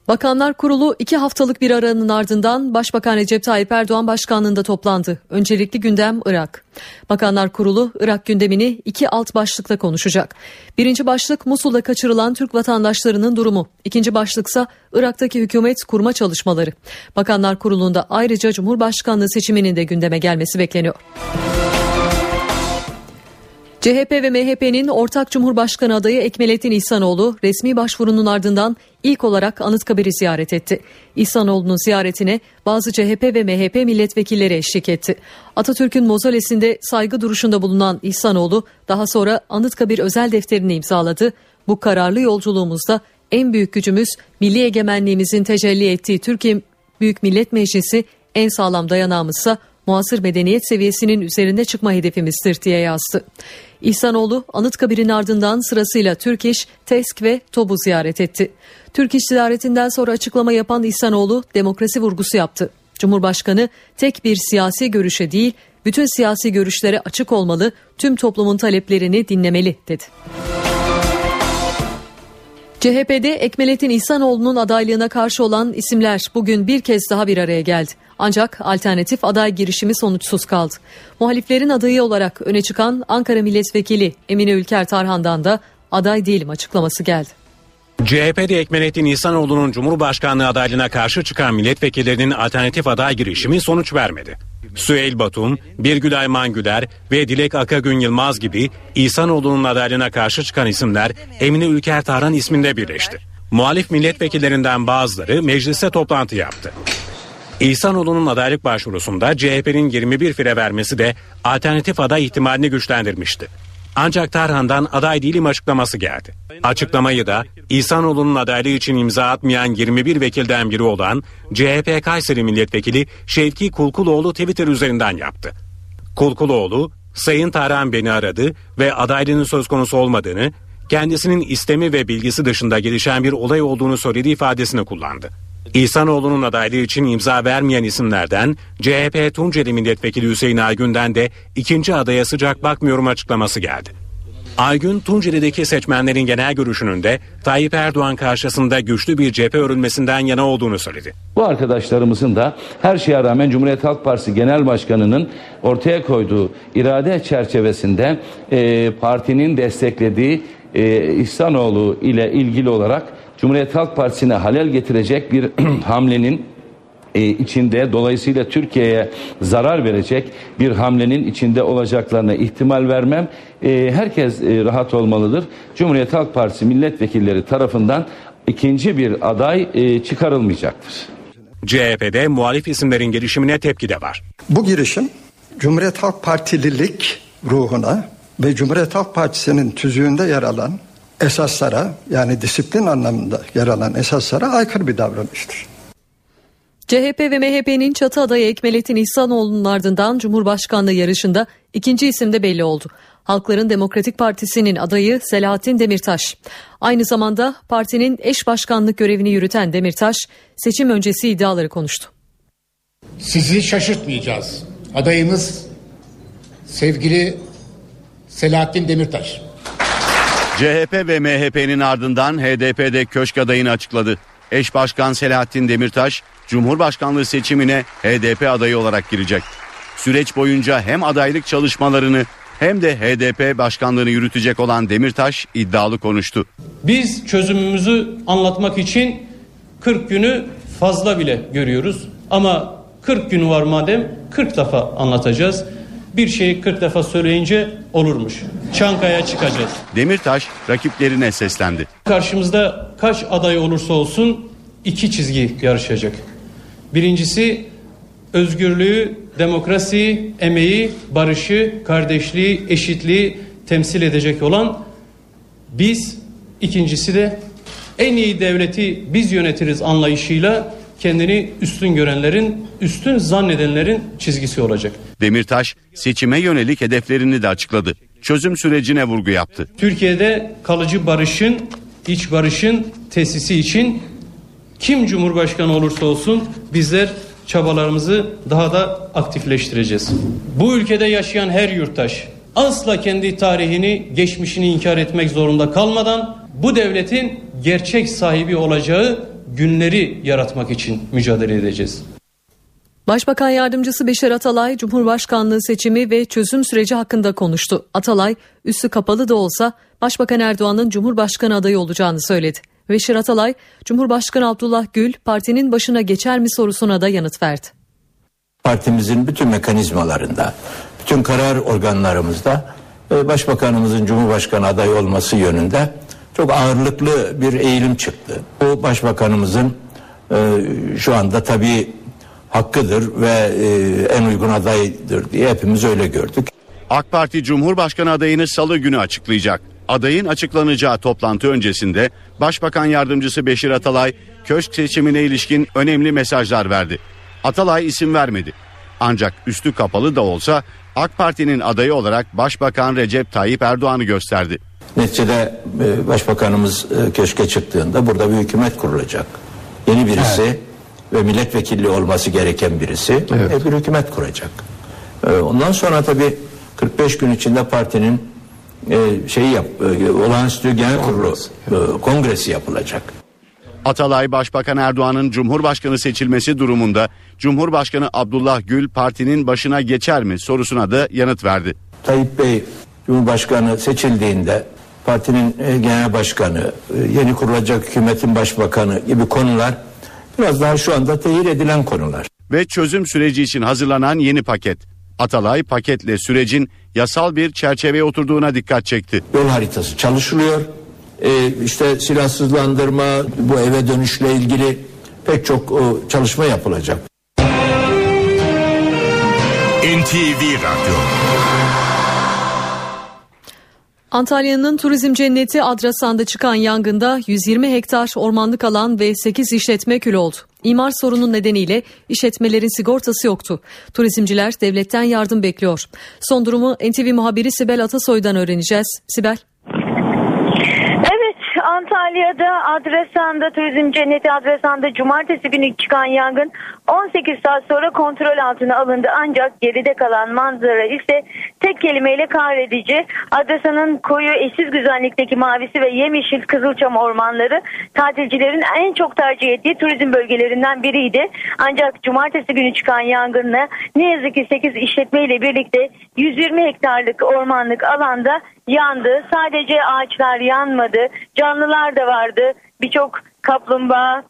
Bakanlar Kurulu 2 haftalık bir aranın ardından Başbakan Recep Tayyip Erdoğan başkanlığında toplandı. Öncelikli gündem Irak. Bakanlar Kurulu Irak gündemini 2 alt başlıkta konuşacak. Birinci başlık Musul'da kaçırılan Türk vatandaşlarının durumu. İkinci başlıksa Irak'taki hükümet kurma çalışmaları. Bakanlar Kurulu'nda ayrıca Cumhurbaşkanlığı seçiminin de gündeme gelmesi bekleniyor. CHP ve MHP'nin ortak Cumhurbaşkanı adayı Ekmeleddin İhsanoğlu resmi başvurunun ardından ilk olarak Anıtkabir'i ziyaret etti. İhsanoğlu'nun ziyaretine bazı CHP ve MHP milletvekilleri eşlik etti. Atatürk'ün mozolesinde saygı duruşunda bulunan İhsanoğlu daha sonra Anıtkabir özel defterini imzaladı. Bu kararlı yolculuğumuzda en büyük gücümüz milli egemenliğimizin tecelli ettiği Türkiye Büyük Millet Meclisi, en sağlam dayanağımızsa muasır medeniyet seviyesinin üzerinde çıkma hedefimizdir diye yazdı. İhsanoğlu, Anıtkabir'in ardından sırasıyla Türk İş, Tesk ve TOBB'u ziyaret etti. Türk İş ziyaretinden sonra açıklama yapan İhsanoğlu, demokrasi vurgusu yaptı. Cumhurbaşkanı, tek bir siyasi görüşe değil, bütün siyasi görüşlere açık olmalı, tüm toplumun taleplerini dinlemeli dedi. CHP'de Ekmeleddin İhsanoğlu'nun adaylığına karşı olan isimler bugün bir kez daha bir araya geldi. Ancak alternatif aday girişimi sonuçsuz kaldı. Muhaliflerin adayı olarak öne çıkan Ankara Milletvekili Emine Ülker Tarhan'dan da aday değilim açıklaması geldi. CHP'de Ekmeleddin İhsanoğlu'nun Cumhurbaşkanlığı adaylığına karşı çıkan milletvekillerinin alternatif aday girişimi sonuç vermedi. Süheyl Batum, Birgül Ayman Güler ve Dilek Akagün Yılmaz gibi İhsanoğlu'nun adaylığına karşı çıkan isimler Emine Ülker Tarhan isminde birleşti. Muhalif milletvekillerinden bazıları mecliste toplantı yaptı. İhsanoğlu'nun adaylık başvurusunda CHP'nin 21 fire vermesi de alternatif aday ihtimalini güçlendirmişti. Ancak Tarhan'dan aday değilim açıklaması geldi. Açıklamayı da İhsanoğlu'nun adaylığı için imza atmayan 21 vekilden biri olan CHP Kayseri Milletvekili Şevki Kulkuloğlu Twitter üzerinden yaptı. Kulkuloğlu, "Sayın Tarhan beni aradı ve adaylığının söz konusu olmadığını, kendisinin istemi ve bilgisi dışında gelişen bir olay olduğunu söylediği" ifadesini kullandı. İhsanoğlu'nun adaylığı için imza vermeyen isimlerden CHP Tunceli Milletvekili Hüseyin Aygün'den de ikinci adaya sıcak bakmıyorum açıklaması geldi. Aygün, Tunceli'deki seçmenlerin genel görüşünün de Tayyip Erdoğan karşısında güçlü bir cephe örülmesinden yana olduğunu söyledi. Bu arkadaşlarımızın da her şeye rağmen Cumhuriyet Halk Partisi Genel Başkanı'nın ortaya koyduğu irade çerçevesinde partinin desteklediği İhsanoğlu ile ilgili olarak Cumhuriyet Halk Partisi'ne halel getirecek bir hamlenin içinde, dolayısıyla Türkiye'ye zarar verecek bir hamlenin içinde olacaklarına ihtimal vermem. Herkes rahat olmalıdır. Cumhuriyet Halk Partisi milletvekilleri tarafından ikinci bir aday çıkarılmayacaktır. CHP'de muhalif isimlerin girişimine tepki de var. Bu girişim Cumhuriyet Halk Partililik ruhuna ve Cumhuriyet Halk Partisi'nin tüzüğünde yer alan esaslara, yani disiplin anlamında yer alan esaslara aykırı bir davranıştır. CHP ve MHP'nin çatı adayı Ekmeleddin İhsanoğlu'nun ardından Cumhurbaşkanlığı yarışında ikinci isim de belli oldu. Halkların Demokratik Partisi'nin adayı Selahattin Demirtaş. Aynı zamanda partinin eş başkanlık görevini yürüten Demirtaş, seçim öncesi iddiaları konuştu. Sizi şaşırtmayacağız. Adayımız sevgili Selahattin Demirtaş. CHP ve MHP'nin ardından HDP'de köşk adayını açıkladı. Eş başkan Selahattin Demirtaş, Cumhurbaşkanlığı seçimine HDP adayı olarak girecek. Süreç boyunca hem adaylık çalışmalarını hem de HDP başkanlığını yürütecek olan Demirtaş iddialı konuştu. Biz çözümümüzü anlatmak için 40 günü fazla bile görüyoruz. Ama 40 gün var madem 40 defa anlatacağız. Bir şeyi 40 defa söyleyince olurmuş. Çankaya çıkacağız. Demirtaş rakiplerine seslendi. Karşımızda kaç aday olursa olsun iki çizgi yarışacak. Birincisi özgürlüğü, demokrasiyi, emeği, barışı, kardeşliği, eşitliği temsil edecek olan biz. İkincisi de en iyi devleti biz yönetiriz anlayışıyla kendini üstün görenlerin, üstün zannedenlerin çizgisi olacak. Demirtaş seçime yönelik hedeflerini de açıkladı. Çözüm sürecine vurgu yaptı. Türkiye'de kalıcı barışın, iç barışın tesisi için kim Cumhurbaşkanı olursa olsun bizler çabalarımızı daha da aktifleştireceğiz. Bu ülkede yaşayan her yurttaş asla kendi tarihini, geçmişini inkar etmek zorunda kalmadan bu devletin gerçek sahibi olacağı günleri yaratmak için mücadele edeceğiz. Başbakan Yardımcısı Beşir Atalay, Cumhurbaşkanlığı seçimi ve çözüm süreci hakkında konuştu. Atalay, üstü kapalı da olsa Başbakan Erdoğan'ın Cumhurbaşkanı adayı olacağını söyledi. Beşir Atalay, Cumhurbaşkanı Abdullah Gül partinin başına geçer mi sorusuna da yanıt verdi. Partimizin bütün mekanizmalarında, bütün karar organlarımızda Başbakanımızın Cumhurbaşkanı adayı olması yönünde çok ağırlıklı bir eğilim çıktı. Bu Başbakanımızın şu anda tabii hakkıdır ve en uygun adaydır diye hepimiz öyle gördük. AK Parti Cumhurbaşkanı adayını Salı günü açıklayacak. Adayın açıklanacağı toplantı öncesinde Başbakan Yardımcısı Beşir Atalay köşk seçimine ilişkin önemli mesajlar verdi. Atalay isim vermedi. Ancak üstü kapalı da olsa AK Parti'nin adayı olarak Başbakan Recep Tayyip Erdoğan'ı gösterdi. Neticede Başbakanımız köşke çıktığında burada bir hükümet kurulacak. Yeni birisi, evet, ve milletvekilliği olması gereken birisi, evet, bir hükümet kuracak. Ondan sonra tabii 45 gün içinde partinin olağanüstü genel kurulu kongresi yapılacak. Atalay, Başbakan Erdoğan'ın Cumhurbaşkanı seçilmesi durumunda Cumhurbaşkanı Abdullah Gül partinin başına geçer mi sorusuna da yanıt verdi. Tayyip Bey Cumhurbaşkanı seçildiğinde partinin genel başkanı, yeni kurulacak hükümetin başbakanı gibi konular biraz daha şu anda tehir edilen konular. Ve çözüm süreci için hazırlanan yeni paket. Atalay paketle sürecin yasal bir çerçeveye oturduğuna dikkat çekti. Yol haritası çalışılıyor. İşte silahsızlandırma, bu eve dönüşle ilgili pek çok çalışma yapılacak. NTV Radyo. Antalya'nın turizm cenneti Adrasan'da çıkan yangında 120 hektar ormanlık alan ve 8 işletme kül oldu. İmar sorunu nedeniyle işletmelerin sigortası yoktu. Turizmciler devletten yardım bekliyor. Son durumu NTV muhabiri Sibel Atasoy'dan öğreneceğiz. Sibel. Antalya'da Adrasan'da turizm cenneti Adrasan'da cumartesi günü çıkan yangın 18 saat sonra kontrol altına alındı. Ancak geride kalan manzara ise tek kelimeyle kahredici. Adrasan'ın koyu eşsiz güzellikteki mavisi ve yemyeşil kızılçam ormanları tatilcilerin en çok tercih ettiği turizm bölgelerinden biriydi. Ancak cumartesi günü çıkan yangınla ne yazık ki 8 işletmeyle birlikte 120 hektarlık ormanlık alanda yandı. Sadece ağaçlar yanmadı. Canlılar da vardı. Birçok kaplumbağa,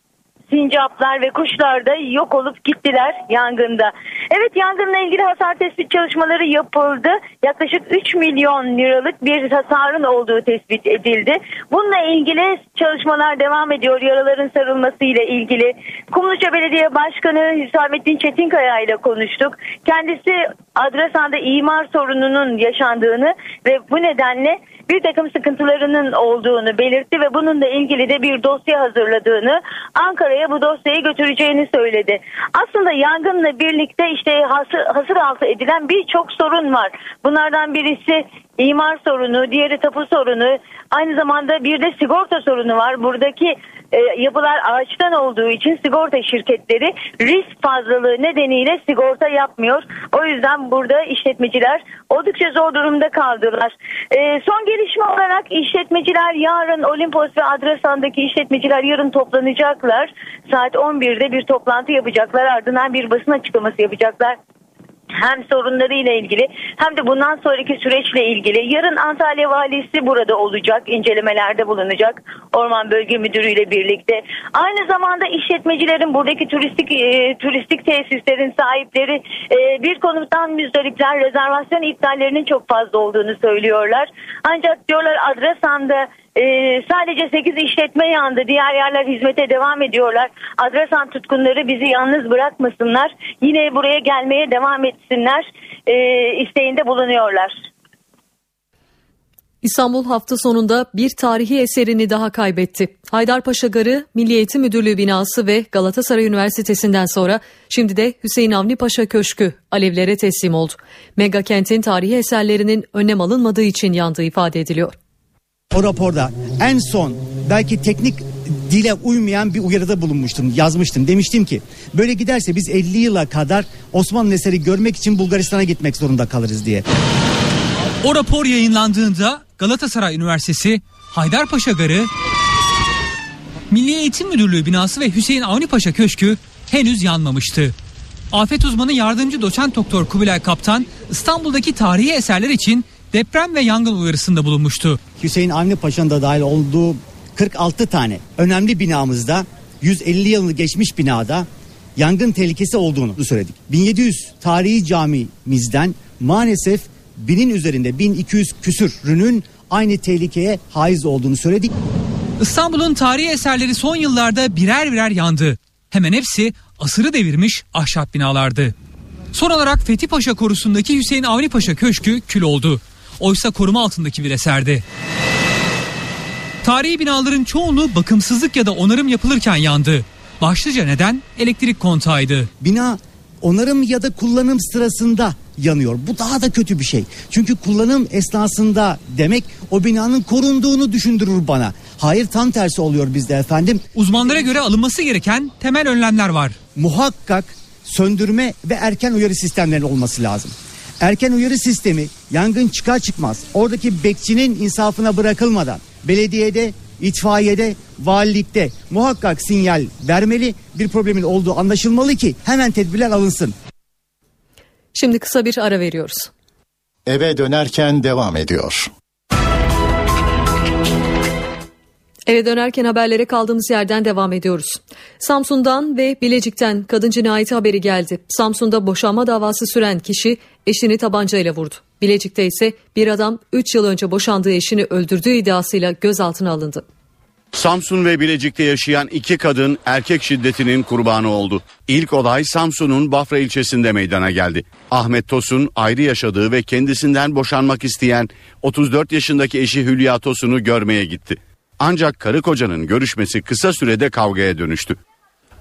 sincaplar ve kuşlar da yok olup gittiler yangında. Evet, yangınla ilgili hasar tespit çalışmaları yapıldı. Yaklaşık 3 milyon liralık bir hasarın olduğu tespit edildi. Bununla ilgili çalışmalar devam ediyor. Yaraların sarılması ile ilgili. Kumluca Belediye Başkanı Hüsamettin Çetinkaya ile konuştuk. Kendisi Adrasan'da imar sorununun yaşandığını ve bu nedenle bir takım sıkıntılarının olduğunu belirtti ve bununla ilgili de bir dosya hazırladığını, Ankara'ya bu dosyayı götüreceğini söyledi. Aslında yangınla birlikte işte hasır altı edilen birçok sorun var. Bunlardan birisi imar sorunu, diğeri tapu sorunu, aynı zamanda bir de sigorta sorunu var. Buradaki yapılar ağaçtan olduğu için sigorta şirketleri risk fazlalığı nedeniyle sigorta yapmıyor. O yüzden burada işletmeciler oldukça zor durumda kaldılar. Son gelişme olarak işletmeciler yarın Olimpos ve Adrasan'daki işletmeciler yarın toplanacaklar. Saat 11'de bir toplantı yapacaklar. Ardından bir basın açıklaması yapacaklar. Hem sorunlarıyla ilgili hem de bundan sonraki süreçle ilgili. Yarın Antalya Valisi burada olacak, incelemelerde bulunacak Orman Bölge Müdürü ile birlikte. Aynı zamanda işletmecilerin, buradaki turistik tesislerin sahipleri bir konuttan müzdaripler rezervasyon iptallerinin çok fazla olduğunu söylüyorlar. Ancak diyorlar Adrasan'da sadece 8 işletme yandı. Diğer yerler hizmete devam ediyorlar. Adrasan tutkunları bizi yalnız bırakmasınlar. Yine buraya gelmeye devam etsinler isteğinde bulunuyorlar. İstanbul hafta sonunda bir tarihi eserini daha kaybetti. Haydarpaşa Garı, Milli Eğitim Müdürlüğü binası ve Galatasaray Üniversitesi'nden sonra şimdi de Hüseyin Avni Paşa Köşkü alevlere teslim oldu. Mega kentin tarihi eserlerinin önlem alınmadığı için yandığı ifade ediliyor. O raporda en son belki teknik dile uymayan bir uyarıda bulunmuştum, yazmıştım. Demiştim ki böyle giderse biz 50 yıla kadar Osmanlı eseri görmek için Bulgaristan'a gitmek zorunda kalırız diye. O rapor yayınlandığında Galatasaray Üniversitesi, Haydarpaşa Garı, Milli Eğitim Müdürlüğü binası ve Hüseyin Avni Paşa Köşkü henüz yanmamıştı. Afet uzmanı yardımcı doçent doktor Kubilay Kaptan İstanbul'daki tarihi eserler için deprem ve yangın uyarısında bulunmuştu. Hüseyin Avni Paşa'nın da dahil olduğu 46 tane önemli binamızda 150 yılını geçmiş binada yangın tehlikesi olduğunu söyledik. 1700 tarihi camimizden maalesef 1000'in üzerinde 1200 küsürünün aynı tehlikeye haiz olduğunu söyledik. İstanbul'un tarihi eserleri son yıllarda birer birer yandı. Hemen hepsi asırı devirmiş ahşap binalardı. Son olarak Fethi Paşa korusundaki Hüseyin Avni Paşa Köşkü kül oldu. Oysa koruma altındaki bir eserdi. Tarihi binaların çoğunu bakımsızlık ya da onarım yapılırken yandı. Başlıca neden elektrik kontağıydı. Bina onarım ya da kullanım sırasında yanıyor. Bu daha da kötü bir şey. Çünkü kullanım esnasında demek o binanın korunduğunu düşündürür bana. Hayır, tam tersi oluyor bizde efendim. Uzmanlara göre alınması gereken temel önlemler var. Muhakkak söndürme ve erken uyarı sistemlerinin olması lazım. Erken uyarı sistemi yangın çıkar çıkmaz oradaki bekçinin insafına bırakılmadan belediyede, itfaiyede, valilikte muhakkak sinyal vermeli, bir problemin olduğu anlaşılmalı ki hemen tedbirler alınsın. Şimdi kısa bir ara veriyoruz. Eve dönerken devam ediyor. Eve dönerken haberlere kaldığımız yerden devam ediyoruz. Samsun'dan ve Bilecik'ten kadın cinayeti haberi geldi. Samsun'da boşanma davası süren kişi eşini tabancayla vurdu. Bilecik'te ise bir adam 3 yıl önce boşandığı eşini öldürdüğü iddiasıyla gözaltına alındı. Samsun ve Bilecik'te yaşayan iki kadın erkek şiddetinin kurbanı oldu. İlk olay Samsun'un Bafra ilçesinde meydana geldi. Ahmet Tosun ayrı yaşadığı ve kendisinden boşanmak isteyen 34 yaşındaki eşi Hülya Tosun'u görmeye gitti. Ancak karı kocanın görüşmesi kısa sürede kavgaya dönüştü.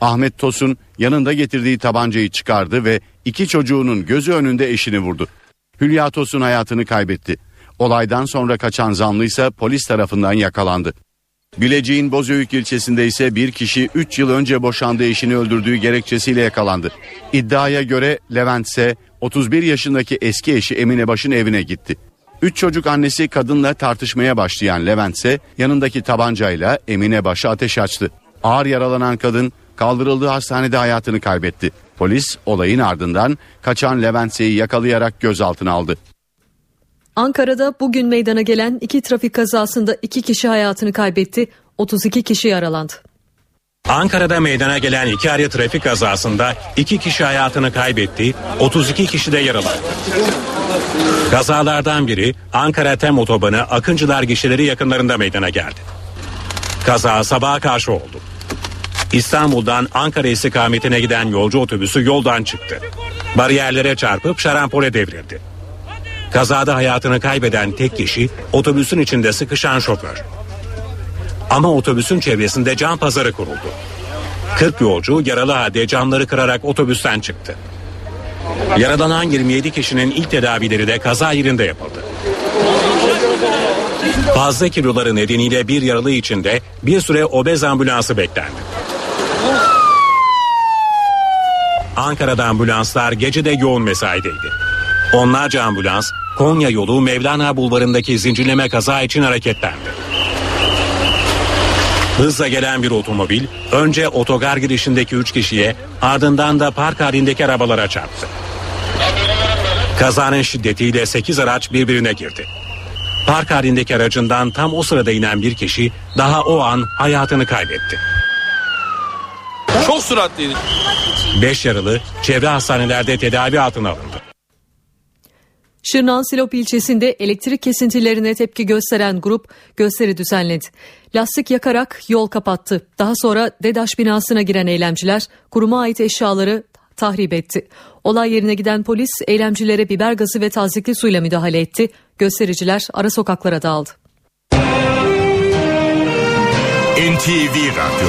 Ahmet Tosun yanında getirdiği tabancayı çıkardı ve iki çocuğunun gözü önünde eşini vurdu. Hülya Tosun hayatını kaybetti. Olaydan sonra kaçan zanlı ise polis tarafından yakalandı. Bilecik'in Bozüyük ilçesinde ise bir kişi 3 yıl önce boşandığı eşini öldürdüğü gerekçesiyle yakalandı. İddiaya göre Levent ise 31 yaşındaki eski eşi Emine Baş'ın evine gitti. 3 çocuk annesi kadınla tartışmaya başlayan Levent ise yanındaki tabancayla Emine Baş'a ateş açtı. Ağır yaralanan kadın kaldırıldığı hastanede hayatını kaybetti. Polis olayın ardından kaçan Levent'i yakalayarak gözaltına aldı. Ankara'da bugün meydana gelen iki trafik kazasında 2 kişi hayatını kaybetti, 32 kişi yaralandı. Ankara'da meydana gelen iki ayrı trafik kazasında 2 kişi hayatını kaybetti, 32 kişi de yaralandı. Kazalardan biri Ankara TEM Otobanı Akıncılar gişeleri yakınlarında meydana geldi. Kaza sabaha karşı oldu. İstanbul'dan Ankara istikametine giden yolcu otobüsü yoldan çıktı. Bariyerlere çarpıp şarampole devrildi. Kazada hayatını kaybeden tek kişi otobüsün içinde sıkışan şoför. Ama otobüsün çevresinde can pazarı kuruldu. 40 yolcu yaralı halde camları kırarak otobüsten çıktı. Yaralanan 27 kişinin ilk tedavileri de kaza yerinde yapıldı. Fazla kiloları nedeniyle bir yaralı için de bir süre obez ambulansı beklendi. Ankara'da ambulanslar gece de yoğun mesaideydi. Onlarca ambulans Konya yolu Mevlana Bulvarı'ndaki zincirleme kaza için hareketlendi. Hızla gelen bir otomobil önce otogar girişindeki 3 kişiye, ardından da park halindeki arabalara çarptı. Kazanın şiddetiyle 8 araç birbirine girdi. Park halindeki aracından tam o sırada inen bir kişi daha o an hayatını kaybetti. Çok süratliydi. 5 yaralı çevre hastanelerde tedavi altına alındı. Şırnak Sinop ilçesinde elektrik kesintilerine tepki gösteren grup gösteri düzenledi. Lastik yakarak yol kapattı. Daha sonra DEDAŞ binasına giren eylemciler kuruma ait eşyaları tahrip etti. Olay yerine giden polis eylemcilere biber gazı ve tazikli suyla müdahale etti. Göstericiler ara sokaklara dağıldı. NTV Radyo.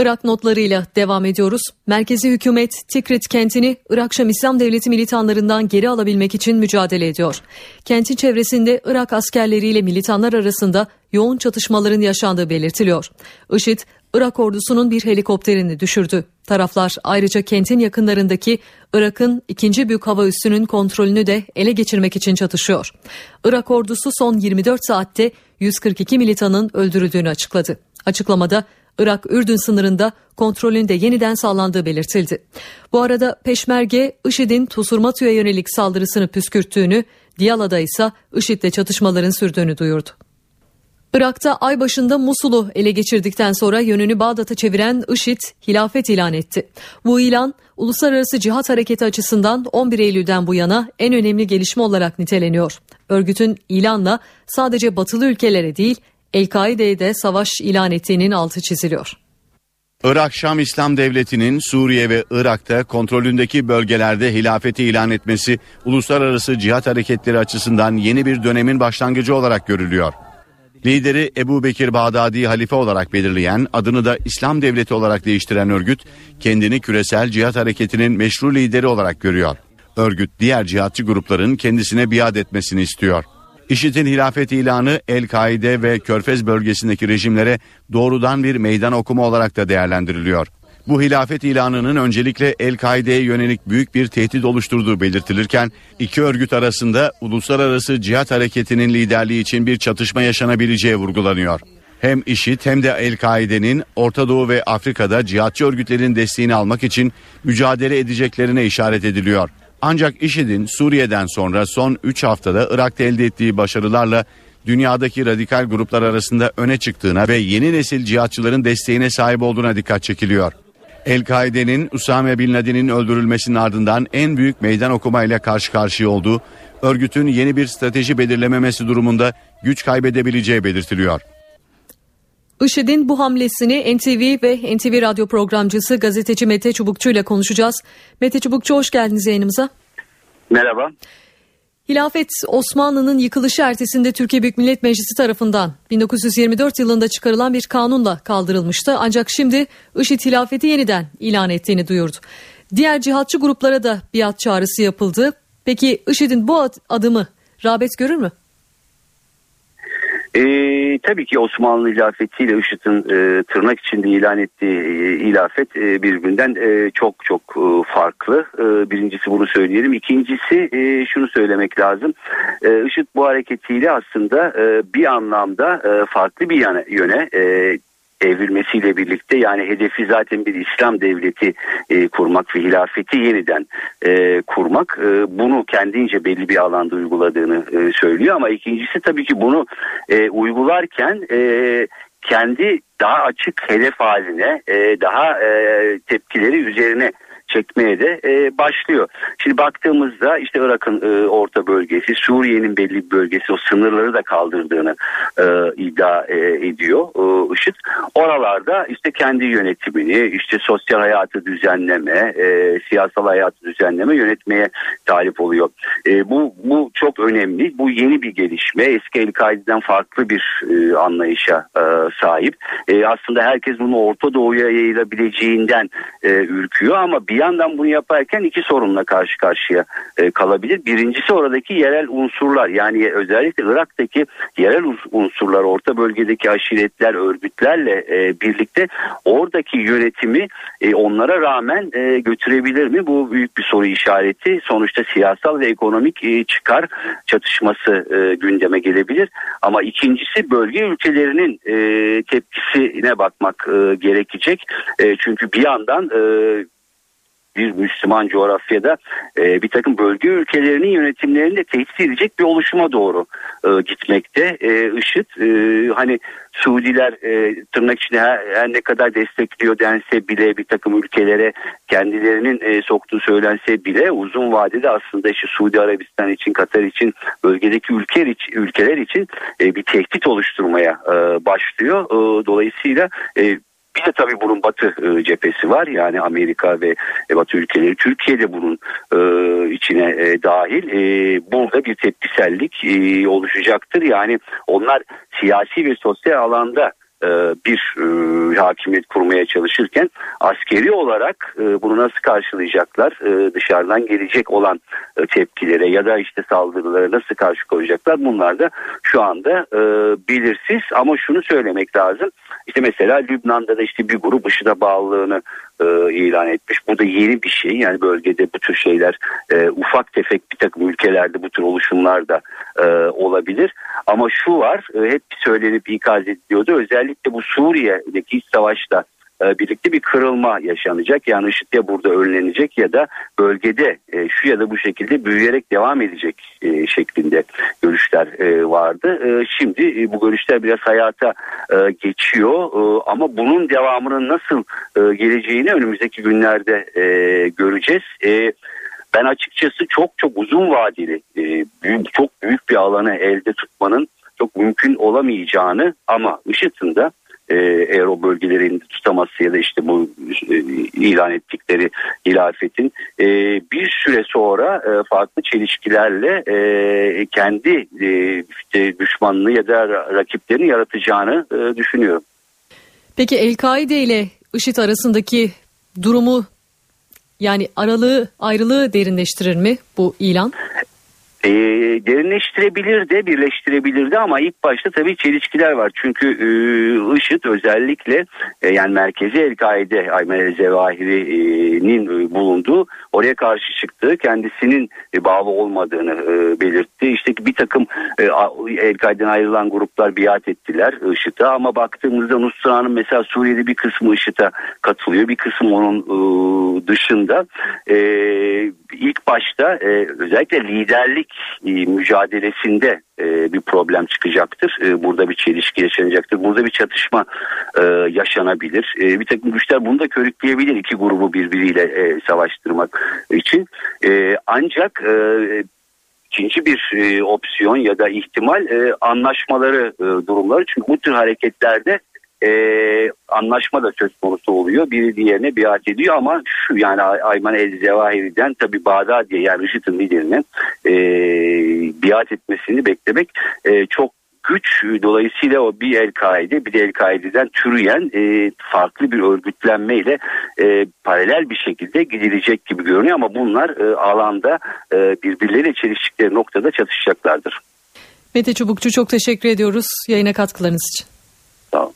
Irak notlarıyla devam ediyoruz. Merkezi hükümet Tikrit kentini Irak Şam İslam Devleti militanlarından geri alabilmek için mücadele ediyor. Kentin çevresinde Irak askerleriyle militanlar arasında yoğun çatışmaların yaşandığı belirtiliyor. IŞİD, Irak ordusunun bir helikopterini düşürdü. Taraflar ayrıca kentin yakınlarındaki Irak'ın 2. Büyük Hava Üssü'nün kontrolünü de ele geçirmek için çatışıyor. Irak ordusu son 24 saatte 142 militanın öldürüldüğünü açıkladı. Açıklamada Irak-Ürdün sınırında kontrolün de yeniden sağlandığı belirtildi. Bu arada Peşmerge, IŞİD'in Tusurmatü'ye yönelik saldırısını püskürttüğünü, Diyala'da ise IŞİD'le çatışmaların sürdüğünü duyurdu. Irak'ta ay başında Musul'u ele geçirdikten sonra yönünü Bağdat'a çeviren IŞİD hilafet ilan etti. Bu ilan uluslararası cihat hareketi açısından 11 Eylül'den bu yana en önemli gelişme olarak niteleniyor. Örgütün ilanla sadece batılı ülkelere değil, El-Kaide'ye de savaş ilan ettiğinin altı çiziliyor. Irak Şam İslam Devleti'nin Suriye ve Irak'ta kontrolündeki bölgelerde hilafeti ilan etmesi uluslararası cihat hareketleri açısından yeni bir dönemin başlangıcı olarak görülüyor. Lideri Ebu Bekir Bağdadi halife olarak belirleyen, adını da İslam Devleti olarak değiştiren örgüt kendini küresel cihat hareketinin meşru lideri olarak görüyor. Örgüt diğer cihatçı grupların kendisine biat etmesini istiyor. IŞİD'in hilafet ilanı El-Kaide ve Körfez bölgesindeki rejimlere doğrudan bir meydan okuma olarak da değerlendiriliyor. Bu hilafet ilanının öncelikle El-Kaide'ye yönelik büyük bir tehdit oluşturduğu belirtilirken, iki örgüt arasında uluslararası cihat hareketinin liderliği için bir çatışma yaşanabileceği vurgulanıyor. Hem IŞİD hem de El-Kaide'nin Orta Doğu ve Afrika'da cihatçı örgütlerin desteğini almak için mücadele edeceklerine işaret ediliyor. Ancak IŞİD'in Suriye'den sonra son 3 haftada Irak'ta elde ettiği başarılarla dünyadaki radikal gruplar arasında öne çıktığına ve yeni nesil cihatçıların desteğine sahip olduğuna dikkat çekiliyor. El-Kaide'nin Usame Bin Laden'in öldürülmesinin ardından en büyük meydan okumayla karşı karşıya olduğu, örgütün yeni bir strateji belirlememesi durumunda güç kaybedebileceği belirtiliyor. IŞİD'in bu hamlesini NTV ve NTV Radyo programcısı gazeteci Mete Çubukçu ile konuşacağız. Mete Çubukçu, hoş geldiniz yayınımıza. Merhaba. Hilafet Osmanlı'nın yıkılışı ertesinde Türkiye Büyük Millet Meclisi tarafından 1924 yılında çıkarılan bir kanunla kaldırılmıştı. Ancak şimdi IŞİD hilafeti yeniden ilan ettiğini duyurdu. Diğer cihatçı gruplara da biat çağrısı yapıldı. Peki IŞİD'in bu adımı rağbet görür mü? Tabii ki Osmanlı hilafetiyle IŞİD'in tırnak içinde ilan ettiği hilafet birbirinden çok farklı. Birincisi bunu söyleyelim. İkincisi şunu söylemek lazım. IŞİD bu hareketiyle aslında bir anlamda farklı bir yöne evrilmesiyle birlikte, yani hedefi zaten bir İslam devleti kurmak ve hilafeti yeniden kurmak, bunu kendince belli bir alanda uyguladığını söylüyor. Ama ikincisi tabii ki bunu uygularken kendi daha açık hedef haline, daha tepkileri üzerine çekmeye de başlıyor. Şimdi baktığımızda işte Irak'ın orta bölgesi, Suriye'nin belli bir bölgesi, o sınırları da kaldırdığını iddia ediyor IŞİD. Oralarda işte kendi yönetimini, işte sosyal hayatı düzenleme, siyasal hayatı düzenleme, yönetmeye talip oluyor. Bu çok önemli. Bu yeni bir gelişme. Eski El-Kaide'den farklı bir anlayışa sahip. Aslında herkes bunu Orta Doğu'ya yayılabileceğinden ürküyor, ama bir yandan bunu yaparken iki sorunla karşı karşıya kalabilir. Birincisi, oradaki yerel unsurlar, yani özellikle Irak'taki yerel unsurlar, orta bölgedeki aşiretler, örgütlerle birlikte oradaki yönetimi onlara rağmen götürebilir mi? Bu büyük bir soru işareti. Sonuçta siyasal ve ekonomik çıkar çatışması gündeme gelebilir. Ama ikincisi, bölge ülkelerinin tepkisine bakmak gerekecek. Çünkü bir yandan bir Müslüman coğrafyada bir takım bölge ülkelerinin yönetimlerini de tehdit edecek bir oluşuma doğru gitmekte. IŞİD hani Suudiler tırnak içinde her ne kadar destekliyor dense bile, bir takım ülkelere kendilerinin soktuğu söylense bile, uzun vadede aslında işte Suudi Arabistan için, Katar için, bölgedeki ülkeler için bir tehdit oluşturmaya başlıyor. Dolayısıyla bir de tabii bunun Batı cephesi var, yani Amerika ve Batı ülkeleri, Türkiye de bunun içine dahil. Burada bir tepkisellik oluşacaktır. Yani onlar siyasi ve sosyal alanda bir hakimiyet kurmaya çalışırken, askeri olarak bunu nasıl karşılayacaklar, dışarıdan gelecek olan tepkilere ya da işte saldırılara nasıl karşı koyacaklar, bunlar da şu anda belirsiz. Ama şunu söylemek lazım, işte mesela Lübnan'da da işte bir grup IŞİD'e bağlılığını ilan etmiş. Bu da yeni bir şey, yani bölgede bu tür şeyler ufak tefek bir takım ülkelerde bu tür oluşumlar da olabilir. Ama şu var, hep söylenip ikaz ediliyordu, özellikle bu Suriye'deki iç savaşta birlikte bir kırılma yaşanacak. Yani IŞİD ya burada önlenecek ya da bölgede şu ya da bu şekilde büyüyerek devam edecek şeklinde görüşler vardı. Şimdi bu görüşler biraz hayata geçiyor, ama bunun devamının nasıl geleceğini önümüzdeki günlerde göreceğiz. Ben açıkçası çok uzun vadeli çok büyük bir alanı elde tutmanın çok mümkün olamayacağını, ama IŞİD'in de eğer o bölgelerini tutaması ya da işte bu ilan ettikleri hilafetin bir süre sonra farklı çelişkilerle kendi düşmanını ya da rakiplerini yaratacağını düşünüyorum. Peki El-Kaide ile IŞİD arasındaki durumu, yani ayrılığı derinleştirir mi bu ilan? Derinleştirebilir de, birleştirebilir de, ama ilk başta tabii çelişkiler var. Çünkü IŞİD özellikle yani merkezi El-Kaide, Aymen Zevahiri'nin bulunduğu, oraya karşı çıktığı, kendisinin bağlı olmadığını belirtti. İşte bir takım El-Kaide'den ayrılan gruplar biat ettiler IŞİD'e, ama baktığımızda Nusra'nın mesela Suriye'de bir kısmı IŞİD'e katılıyor, bir kısmı onun dışında. ilk başta özellikle liderlik mücadelesinde bir problem çıkacaktır. Burada bir çelişki yaşanacaktır. Burada bir çatışma yaşanabilir. Bir takım güçler bunu da körükleyebilir, iki grubu birbiriyle savaştırmak için. Ancak İkinci bir opsiyon ya da ihtimal anlaşmaları durumları. Çünkü bu tür hareketlerde anlaşma da söz konusu oluyor. Biri diğerine biat ediyor ama şu yani Ayman el-Zevahiri'den tabii Bağdadi'ye yani IŞİD'in liderinin biat etmesini beklemek çok güç. Dolayısıyla o bir El-Kaide bir de El-Kaide'den türeyen farklı bir örgütlenmeyle paralel bir şekilde gidilecek gibi görünüyor ama bunlar alanda birbirleriyle çeliştikleri noktada çatışacaklardır. Mete Çubukçu, çok teşekkür ediyoruz yayına katkılarınız için. Sağ olun.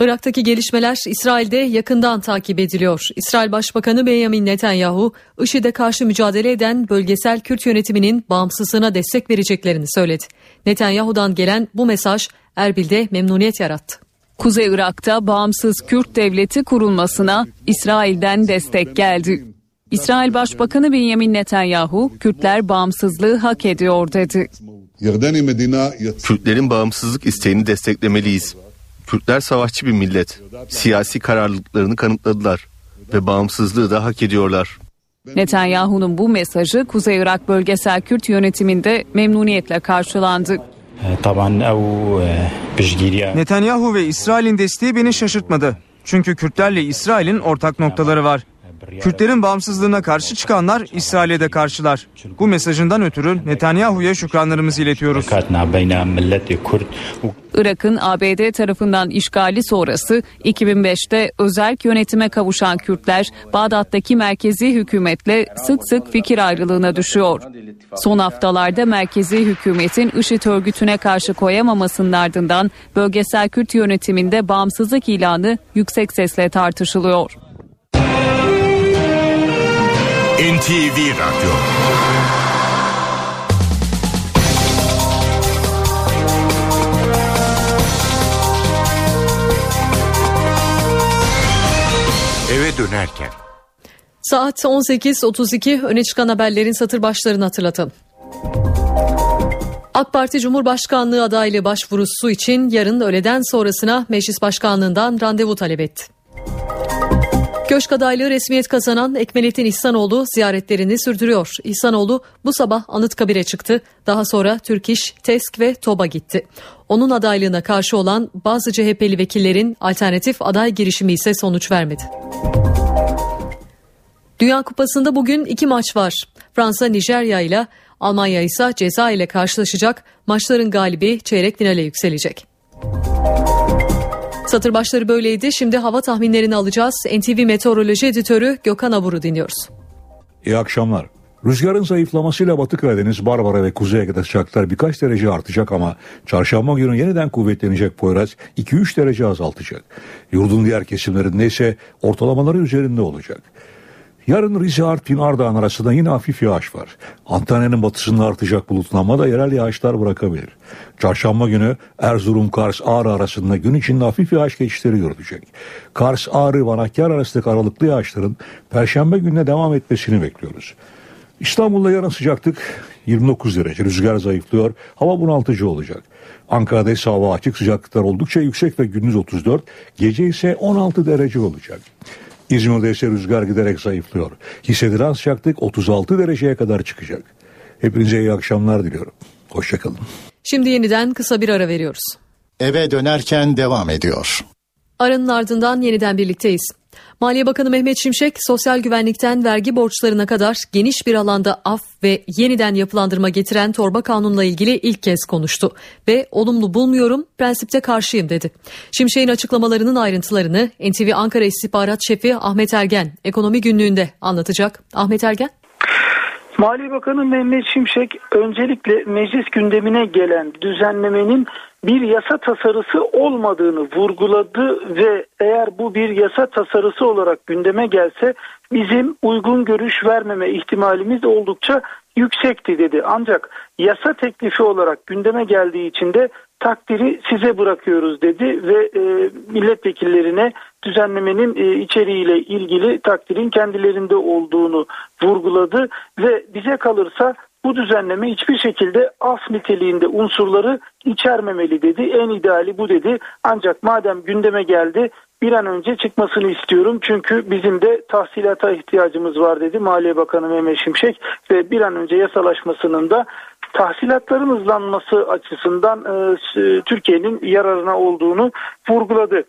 Irak'taki gelişmeler İsrail'de yakından takip ediliyor. İsrail Başbakanı Benjamin Netanyahu, IŞİD'e karşı mücadele eden bölgesel Kürt yönetiminin bağımsızlığına destek vereceklerini söyledi. Netanyahu'dan gelen bu mesaj Erbil'de memnuniyet yarattı. Kuzey Irak'ta bağımsız Kürt devleti kurulmasına İsrail'den destek geldi. İsrail Başbakanı Benjamin Netanyahu, Kürtler bağımsızlığı hak ediyor dedi. Kürtlerin bağımsızlık isteğini desteklemeliyiz. Kürtler savaşçı bir millet. Siyasi kararlılıklarını kanıtladılar ve bağımsızlığı da hak ediyorlar. Netanyahu'nun bu mesajı Kuzey Irak Bölgesel Kürt yönetiminde memnuniyetle karşılandı. Netanyahu ve İsrail'in desteği beni şaşırtmadı. Çünkü Kürtlerle İsrail'in ortak noktaları var. Kürtlerin bağımsızlığına karşı çıkanlar İsrail'e de karşılar. Bu mesajından ötürü Netanyahu'ya şükranlarımızı iletiyoruz. Irak'ın ABD tarafından işgali sonrası 2005'te özerk yönetime kavuşan Kürtler, Bağdat'taki merkezi hükümetle sık sık fikir ayrılığına düşüyor. Son haftalarda merkezi hükümetin IŞİD örgütüne karşı koyamamasının ardından bölgesel Kürt yönetiminde bağımsızlık ilanı yüksek sesle tartışılıyor. NTV Radyo. Eve dönerken. Saat 18.32. Öne çıkan haberlerin satır başlarını hatırlatalım. AK Parti Cumhurbaşkanlığı adaylığı başvurusu için yarın öğleden sonrasına Meclis Başkanlığından randevu talep etti. Köşk adaylığı resmiyet kazanan Ekmeleddin İhsanoğlu ziyaretlerini sürdürüyor. İhsanoğlu bu sabah Anıtkabir'e çıktı. Daha sonra Türk İş, Tesk ve TOBB'a gitti. Onun adaylığına karşı olan bazı CHP'li vekillerin alternatif aday girişimi ise sonuç vermedi. Dünya Kupası'nda bugün 2 maç var. Fransa Nijerya ile, Almanya ise Cezayir ile karşılaşacak. Maçların galibi çeyrek finale yükselecek. Satır başları böyleydi. Şimdi hava tahminlerini alacağız. NTV Meteoroloji Editörü Gökhan Abur'u dinliyoruz. İyi akşamlar. Rüzgarın zayıflamasıyla Batı Karadeniz, Marmara ve Kuzey Ege'de sıcaklar birkaç derece artacak ama çarşamba günü yeniden kuvvetlenecek Poyraz 2-3 derece azaltacak. Yurdun diğer kesimlerinde ise ortalamaları üzerinde olacak. Yarın Rize, Artvin, Ardahan arasında yine hafif yağış var. Antalya'nın batısında artacak bulutlanma da yerel yağışlar bırakabilir. Çarşamba günü Erzurum, Kars, Ağrı arasında gün içinde hafif yağış geçişleri görülecek. Kars, Ağrı, Vanakkar arasındaki aralıklı yağışların Perşembe gününe devam etmesini bekliyoruz. İstanbul'da yarın sıcaklık 29 derece. Rüzgar zayıflıyor. Hava bunaltıcı olacak. Ankara'da ise hava açık, sıcaklıklar oldukça yüksek ve gündüz 34, gece ise 16 derece olacak. İzmir'de ise rüzgar giderek zayıflıyor. Hissedilen sıcaklık 36 dereceye kadar çıkacak. Hepinize iyi akşamlar diliyorum. Hoşçakalın. Şimdi yeniden kısa bir ara veriyoruz. Eve dönerken devam ediyor. Aranın ardından yeniden birlikteyiz. Maliye Bakanı Mehmet Şimşek, sosyal güvenlikten vergi borçlarına kadar geniş bir alanda af ve yeniden yapılandırma getiren torba kanunla ilgili ilk kez konuştu ve olumlu bulmuyorum, prensipte karşıyım dedi. Şimşek'in açıklamalarının ayrıntılarını NTV Ankara İstihbarat Şefi Ahmet Ergen Ekonomi Günlüğü'nde anlatacak. Ahmet Ergen. Maliye Bakanı Mehmet Şimşek öncelikle meclis gündemine gelen düzenlemenin bir yasa tasarısı olmadığını vurguladı ve eğer bu bir yasa tasarısı olarak gündeme gelse bizim uygun görüş vermeme ihtimalimiz oldukça yüksekti dedi. Ancak yasa teklifi olarak gündeme geldiği için de takdiri size bırakıyoruz dedi ve milletvekillerine düzenlemenin içeriğiyle ilgili takdirin kendilerinde olduğunu vurguladı ve bize kalırsa bu düzenleme hiçbir şekilde af niteliğinde unsurları içermemeli dedi. En ideali bu dedi. Ancak madem gündeme geldi bir an önce çıkmasını istiyorum. Çünkü bizim de tahsilata ihtiyacımız var dedi Maliye Bakanı Mehmet Şimşek ve bir an önce yasalaşmasının da tahsilatların hızlanması açısından Türkiye'nin yararına olduğunu vurguladı.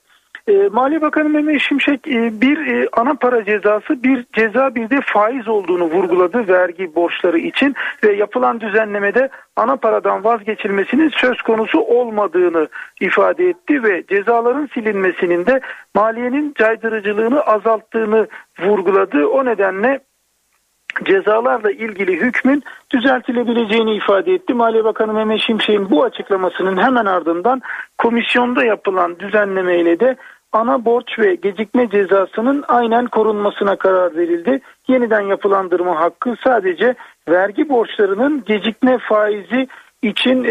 Maliye Bakanı Mehmet Şimşek bir ana para cezası, bir ceza, bir de faiz olduğunu vurguladı vergi borçları için ve yapılan düzenlemede ana paradan vazgeçilmesinin söz konusu olmadığını ifade etti ve cezaların silinmesinin de maliyenin caydırıcılığını azalttığını vurguladı. O nedenle cezalarla ilgili hükmün düzeltilebileceğini ifade etti. Maliye Bakanı Mehmet Şimşek'in bu açıklamasının hemen ardından komisyonda yapılan düzenlemeyle de ana borç ve gecikme cezasının aynen korunmasına karar verildi. Yeniden yapılandırma hakkı sadece vergi borçlarının gecikme faizi için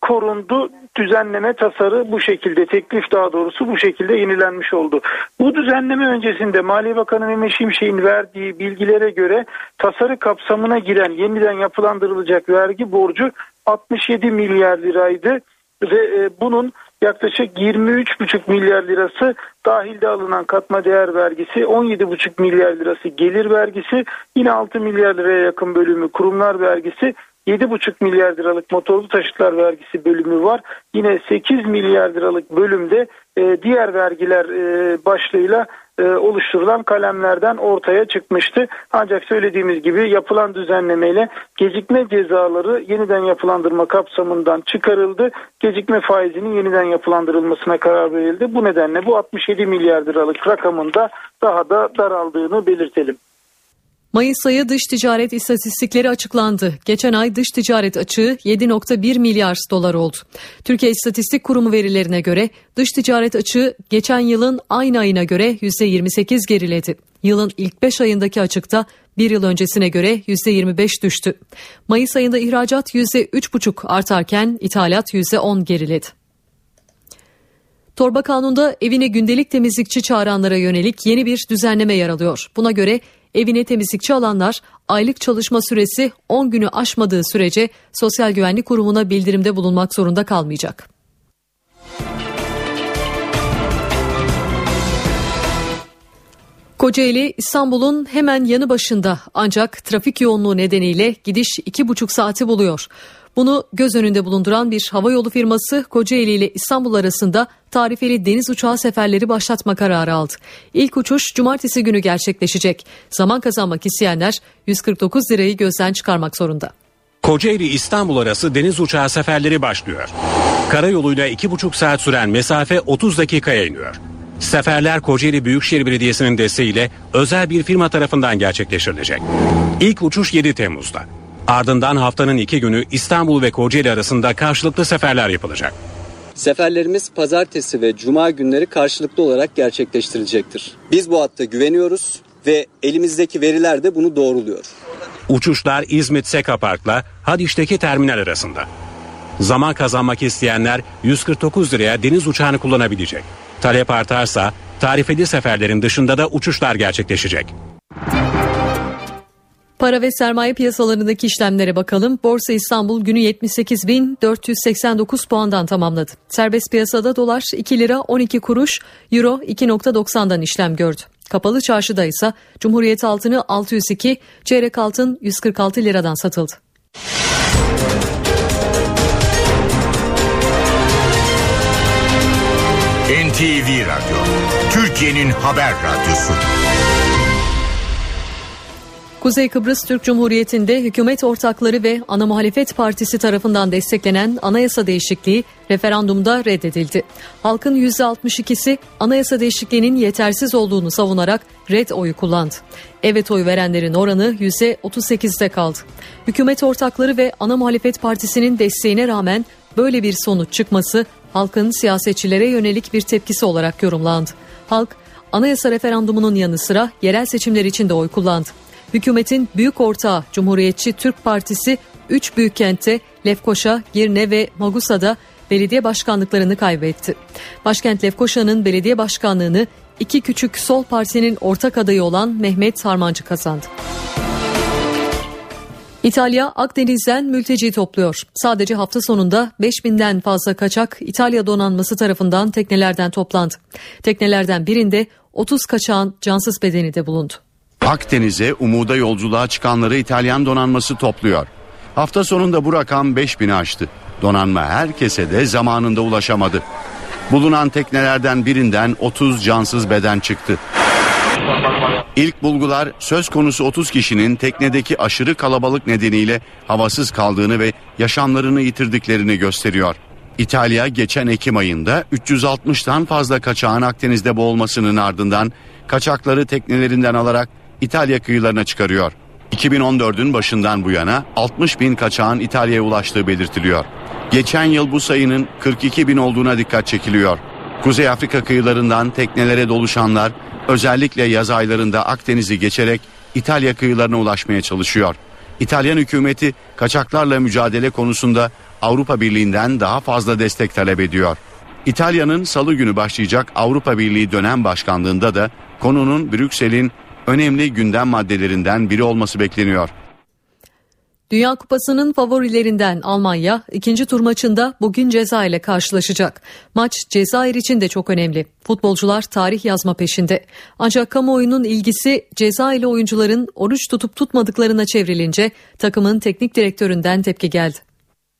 korundu. Düzenleme tasarı bu şekilde, teklif daha doğrusu bu şekilde yenilenmiş oldu. Bu düzenleme öncesinde Maliye Bakanı Mehmet Şimşek'in verdiği bilgilere göre tasarı kapsamına giren yeniden yapılandırılacak vergi borcu 67 milyar liraydı ve bunun yaklaşık 23,5 milyar lirası dahilde alınan katma değer vergisi, 17,5 milyar lirası gelir vergisi, yine 6 milyar liraya yakın bölümü kurumlar vergisi, 7,5 milyar liralık motorlu taşıtlar vergisi bölümü var. Yine 8 milyar liralık bölümde diğer vergiler başlığıyla oluşturulan kalemlerden ortaya çıkmıştı. Ancak söylediğimiz gibi yapılan düzenlemeyle gecikme cezaları yeniden yapılandırma kapsamından çıkarıldı. Gecikme faizinin yeniden yapılandırılmasına karar verildi. Bu nedenle bu 67 milyar liralık rakamın da daha da daraldığını belirtelim. Mayıs ayı dış ticaret istatistikleri açıklandı. Geçen ay dış ticaret açığı 7,1 milyar dolar oldu. Türkiye İstatistik Kurumu verilerine göre dış ticaret açığı geçen yılın aynı ayına göre %28 geriledi. Yılın ilk 5 ayındaki açıkta bir yıl öncesine göre %25 düştü. Mayıs ayında ihracat %3,5 artarken ithalat %10 geriledi. Torba kanunda evine gündelik temizlikçi çağıranlara yönelik yeni bir düzenleme yer alıyor. Buna göre evine temizlikçi alanlar aylık çalışma süresi 10 günü aşmadığı sürece Sosyal Güvenlik Kurumu'na bildirimde bulunmak zorunda kalmayacak. Kocaeli, İstanbul'un hemen yanı başında ancak trafik yoğunluğu nedeniyle gidiş 2,5 saati buluyor. Bunu göz önünde bulunduran bir havayolu firması Kocaeli ile İstanbul arasında tarifeli deniz uçağı seferleri başlatma kararı aldı. İlk uçuş cumartesi günü gerçekleşecek. Zaman kazanmak isteyenler 149 lirayı gözden çıkarmak zorunda. Kocaeli İstanbul arası deniz uçağı seferleri başlıyor. Karayoluyla 2,5 saat süren mesafe 30 dakikaya iniyor. Seferler Kocaeli Büyükşehir Belediyesi'nin desteğiyle özel bir firma tarafından gerçekleştirilecek. İlk uçuş 7 Temmuz'da. Ardından haftanın 2 günü İstanbul ve Kocaeli arasında karşılıklı seferler yapılacak. Seferlerimiz pazartesi ve cuma günleri karşılıklı olarak gerçekleştirilecektir. Biz bu hatta güveniyoruz ve elimizdeki veriler de bunu doğruluyor. Uçuşlar İzmit Sekapark'la Haliç'teki terminal arasında. Zaman kazanmak isteyenler 149 liraya deniz uçağını kullanabilecek. Talep artarsa tarifeli seferlerin dışında da uçuşlar gerçekleşecek. Para ve sermaye piyasalarındaki işlemlere bakalım. Borsa İstanbul günü 78.489 puandan tamamladı. Serbest piyasada dolar 2 lira 12 kuruş, euro 2.90'dan işlem gördü. Kapalı çarşıda ise Cumhuriyet altını 602, çeyrek altın 146 liradan satıldı. NTV Radyo, Türkiye'nin haber radyosu. Kuzey Kıbrıs Türk Cumhuriyeti'nde hükümet ortakları ve ana muhalefet partisi tarafından desteklenen anayasa değişikliği referandumda reddedildi. Halkın %62'si anayasa değişikliğinin yetersiz olduğunu savunarak red oyu kullandı. Evet oyu verenlerin oranı %38'de kaldı. Hükümet ortakları ve ana muhalefet partisinin desteğine rağmen böyle bir sonuç çıkması halkın siyasetçilere yönelik bir tepkisi olarak yorumlandı. Halk anayasa referandumunun yanı sıra yerel seçimler için de oy kullandı. Hükümetin büyük ortağı Cumhuriyetçi Türk Partisi 3 büyük kentte Lefkoşa, Girne ve Magusa'da belediye başkanlıklarını kaybetti. Başkent Lefkoşa'nın belediye başkanlığını iki küçük sol partinin ortak adayı olan Mehmet Sarmancı kazandı. İtalya Akdeniz'den mülteci topluyor. Sadece hafta sonunda 5000'den fazla kaçak İtalya donanması tarafından teknelerden toplandı. Teknelerden birinde 30 kaçağın cansız bedeni de bulundu. Akdeniz'e umuda yolculuğa çıkanları İtalyan donanması topluyor. Hafta sonunda bu rakam 5000'i aştı. Donanma herkese de zamanında ulaşamadı. Bulunan teknelerden birinden 30 cansız beden çıktı. İlk bulgular söz konusu 30 kişinin teknedeki aşırı kalabalık nedeniyle havasız kaldığını ve yaşamlarını yitirdiklerini gösteriyor. İtalya geçen Ekim ayında 360'tan fazla kaçağın Akdeniz'de boğulmasının ardından kaçakları teknelerinden alarak İtalya kıyılarına çıkarıyor. 2014'ün başından bu yana 60.000 kaçağın İtalya'ya ulaştığı belirtiliyor. Geçen yıl bu sayının 42.000 olduğuna dikkat çekiliyor. Kuzey Afrika kıyılarından teknelere doluşanlar özellikle yaz aylarında Akdeniz'i geçerek İtalya kıyılarına ulaşmaya çalışıyor. İtalyan hükümeti kaçaklarla mücadele konusunda Avrupa Birliği'nden daha fazla destek talep ediyor. İtalya'nın salı günü başlayacak Avrupa Birliği dönem başkanlığında da konunun Brüksel'in önemli gündem maddelerinden biri olması bekleniyor. Dünya Kupası'nın favorilerinden Almanya ikinci tur maçında bugün Cezayir ile karşılaşacak. Maç Cezayir için de çok önemli. Futbolcular tarih yazma peşinde. Ancak kamuoyunun ilgisi Cezayirli oyuncuların oruç tutup tutmadıklarına çevrilince takımın teknik direktöründen tepki geldi.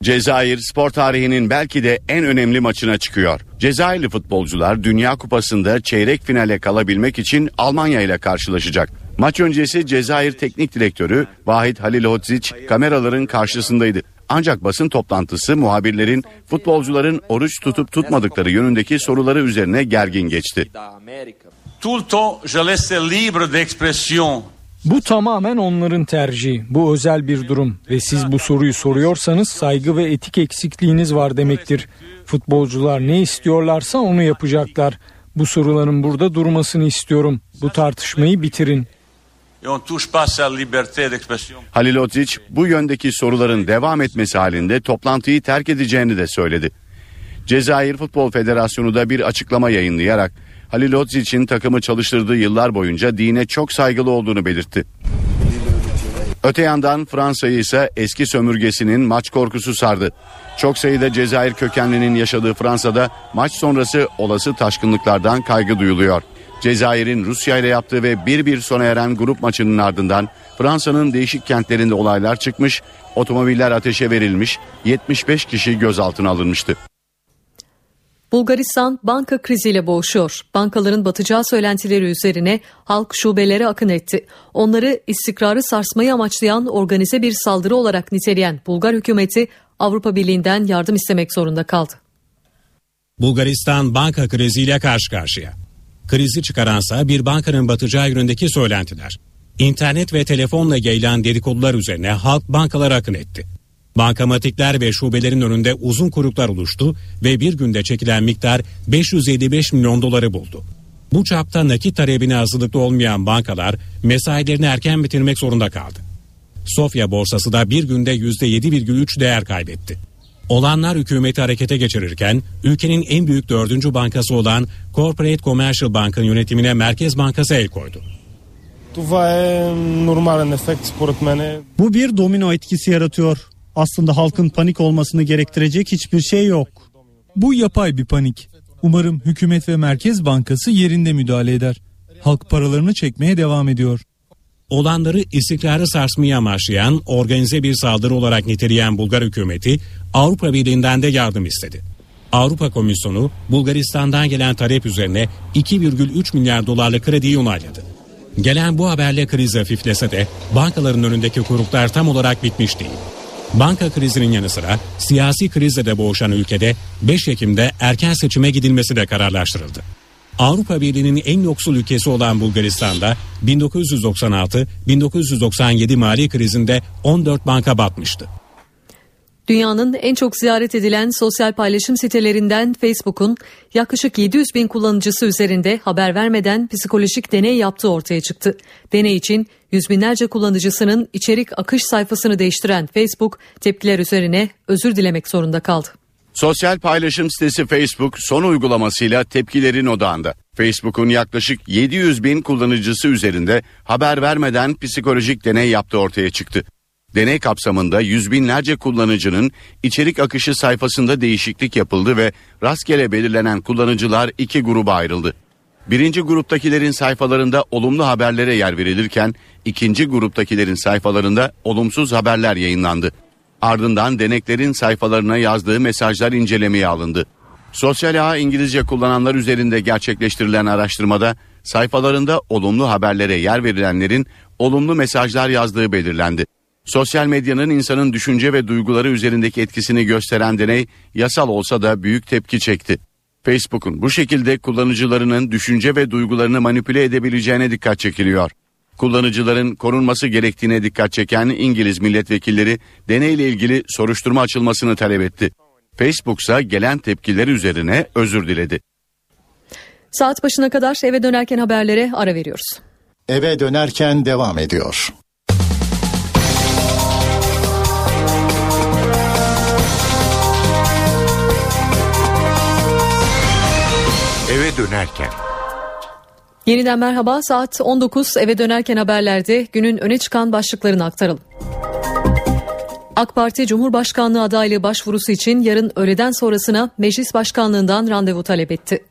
Cezayir spor tarihinin belki de en önemli maçına çıkıyor. Cezayirli futbolcular Dünya Kupası'nda çeyrek finale kalabilmek için Almanya ile karşılaşacak. Maç öncesi Cezayir Teknik Direktörü Vahit Halilhodzic kameraların karşısındaydı. Ancak basın toplantısı muhabirlerin futbolcuların oruç tutup tutmadıkları yönündeki soruları üzerine gergin geçti. Bu tamamen onların tercihi. Bu özel bir durum ve siz bu soruyu soruyorsanız saygı ve etik eksikliğiniz var demektir. Futbolcular ne istiyorlarsa onu yapacaklar. Bu soruların burada durmasını istiyorum. Bu tartışmayı bitirin. Halilhodzic bu yöndeki soruların devam etmesi halinde toplantıyı terk edeceğini de söyledi. Cezayir Futbol Federasyonu da bir açıklama yayınlayarak Halilhodzic'in takımı çalıştırdığı yıllar boyunca dine çok saygılı olduğunu belirtti. Öte yandan Fransa'yı ise eski sömürgesinin maç korkusu sardı. Çok sayıda Cezayir kökenlinin yaşadığı Fransa'da maç sonrası olası taşkınlıklardan kaygı duyuluyor. Cezayir'in Rusya ile yaptığı ve 1-1 sona eren grup maçının ardından Fransa'nın değişik kentlerinde olaylar çıkmış, otomobiller ateşe verilmiş, 75 kişi gözaltına alınmıştı. Bulgaristan banka kriziyle boğuşuyor. Bankaların batacağı söylentileri üzerine halk şubelere akın etti. Onları istikrarı sarsmayı amaçlayan organize bir saldırı olarak niteleyen Bulgar hükümeti Avrupa Birliği'nden yardım istemek zorunda kaldı. Bulgaristan banka kriziyle karşı karşıya. Krizi çıkaransa bir bankanın batacağı yönündeki söylentiler. İnternet ve telefonla yayılan dedikodular üzerine halk bankalara akın etti. Bankamatikler ve şubelerin önünde uzun kuyruklar oluştu ve bir günde çekilen miktar 575 milyon doları buldu. Bu çapta nakit talebine hazırlıklı olmayan bankalar mesailerini erken bitirmek zorunda kaldı. Sofya borsası da bir günde %7,3 değer kaybetti. Olanlar hükümeti harekete geçirirken ülkenin en büyük 4. bankası olan Corporate Commercial Bank'ın yönetimine Merkez Bankası el koydu. Bu bir domino etkisi yaratıyor. Aslında halkın panik olmasını gerektirecek hiçbir şey yok. Bu yapay bir panik. Umarım hükümet ve Merkez Bankası yerinde müdahale eder. Halk paralarını çekmeye devam ediyor. Olanları istikrarı sarsmaya amaçlayan organize bir saldırı olarak niteleyen Bulgar hükümeti Avrupa Birliği'nden de yardım istedi. Avrupa Komisyonu Bulgaristan'dan gelen talep üzerine 2,3 milyar dolarlık krediyi onayladı. Gelen bu haberle kriz hafiflese de bankaların önündeki kuyruklar tam olarak bitmiş değil. Banka krizinin yanı sıra siyasi krizle de boğuşan ülkede 5 Ekim'de erken seçime gidilmesi de kararlaştırıldı. Avrupa Birliği'nin en yoksul ülkesi olan Bulgaristan'da 1996-1997 mali krizinde 14 banka batmıştı. Dünyanın en çok ziyaret edilen sosyal paylaşım sitelerinden Facebook'un yaklaşık 700.000 kullanıcısı üzerinde haber vermeden psikolojik deney yaptığı ortaya çıktı. Deney için yüz binlerce kullanıcısının içerik akış sayfasını değiştiren Facebook tepkiler üzerine özür dilemek zorunda kaldı. Sosyal paylaşım sitesi Facebook son uygulamasıyla tepkilerin odağında. Facebook'un yaklaşık 700 bin kullanıcısı üzerinde haber vermeden psikolojik deney yaptığı ortaya çıktı. Deney kapsamında yüz binlerce kullanıcının içerik akışı sayfasında değişiklik yapıldı ve rastgele belirlenen kullanıcılar iki gruba ayrıldı. Birinci gruptakilerin sayfalarında olumlu haberlere yer verilirken ikinci gruptakilerin sayfalarında olumsuz haberler yayınlandı. Ardından deneklerin sayfalarına yazdığı mesajlar incelemeye alındı. Sosyal ağ İngilizce kullananlar üzerinde gerçekleştirilen araştırmada sayfalarında olumlu haberlere yer verilenlerin olumlu mesajlar yazdığı belirlendi. Sosyal medyanın insanın düşünce ve duyguları üzerindeki etkisini gösteren deney yasal olsa da büyük tepki çekti. Facebook'un bu şekilde kullanıcılarının düşünce ve duygularını manipüle edebileceğine dikkat çekiliyor. Kullanıcıların korunması gerektiğine dikkat çeken İngiliz milletvekilleri deneyle ilgili soruşturma açılmasını talep etti. Facebook ise gelen tepkiler üzerine özür diledi. Saat başına kadar eve dönerken haberlere ara veriyoruz. Eve dönerken devam ediyor. Eve dönerken. Yeniden merhaba, saat 19. Eve dönerken haberlerde günün öne çıkan başlıklarını aktaralım. AK Parti Cumhurbaşkanlığı adaylığı başvurusu için yarın öğleden sonrasına Meclis Başkanlığından randevu talep etti.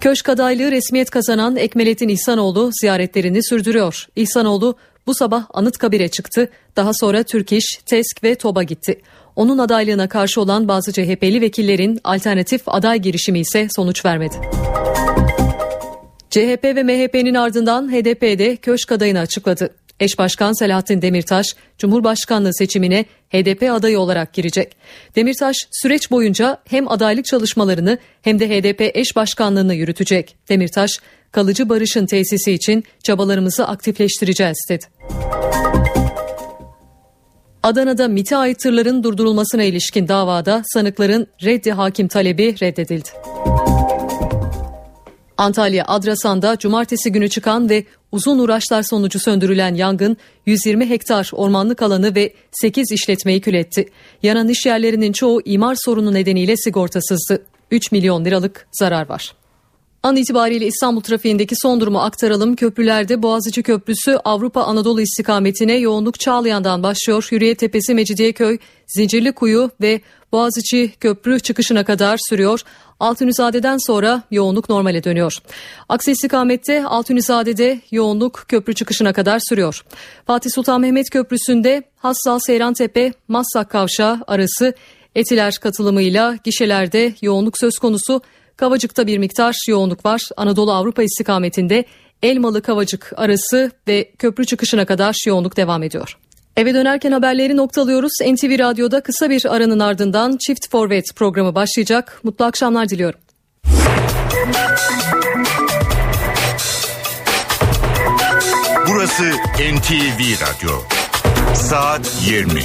Köşk adaylığı resmiyet kazanan Ekmeleddin İhsanoğlu ziyaretlerini sürdürüyor. İhsanoğlu bu sabah Anıtkabir'e çıktı. Daha sonra Türk İş, Tesk ve TOBB'a gitti. Onun adaylığına karşı olan bazı CHP'li vekillerin alternatif aday girişimi ise sonuç vermedi. CHP ve MHP'nin ardından HDP'de köşk adayını açıkladı. Eş Başkan Selahattin Demirtaş, Cumhurbaşkanlığı seçimine HDP adayı olarak girecek. Demirtaş, süreç boyunca hem adaylık çalışmalarını hem de HDP eş başkanlığını yürütecek. Demirtaş, kalıcı barışın tesisi için çabalarımızı aktifleştireceğiz dedi. Adana'da MİT'e ait tırların durdurulmasına ilişkin davada sanıkların reddi hakim talebi reddedildi. Antalya Adrasan'da cumartesi günü çıkan ve uzun uğraşlar sonucu söndürülen yangın 120 hektar ormanlık alanı ve 8 işletmeyi kül etti. Yanan iş yerlerinin çoğu imar sorunu nedeniyle sigortasızdı. 3 milyon liralık zarar var. An itibariyle İstanbul trafiğindeki son durumu aktaralım. Köprülerde Boğaziçi Köprüsü Avrupa Anadolu istikametine yoğunluk Çağlayan'dan başlıyor. Hürriyet Tepesi, Mecidiyeköy, Zincirlikuyu ve Boğaziçi Köprü çıkışına kadar sürüyor. Altunizade'den sonra yoğunluk normale dönüyor. Aksi istikamette Altunizade'de yoğunluk köprü çıkışına kadar sürüyor. Fatih Sultan Mehmet Köprüsü'nde Hassal-Seyrantepe, Maslak Kavşağı arası Etiler katılımıyla gişelerde yoğunluk söz konusu. Kavacık'ta bir miktar yoğunluk var. Anadolu Avrupa istikametinde Elmalı-Kavacık arası ve köprü çıkışına kadar yoğunluk devam ediyor. Eve dönerken haberleri noktalıyoruz. NTV Radyo'da kısa bir aranın ardından Çift Forvet programı başlayacak. Mutlu akşamlar diliyorum. Burası NTV Radyo. Saat 20.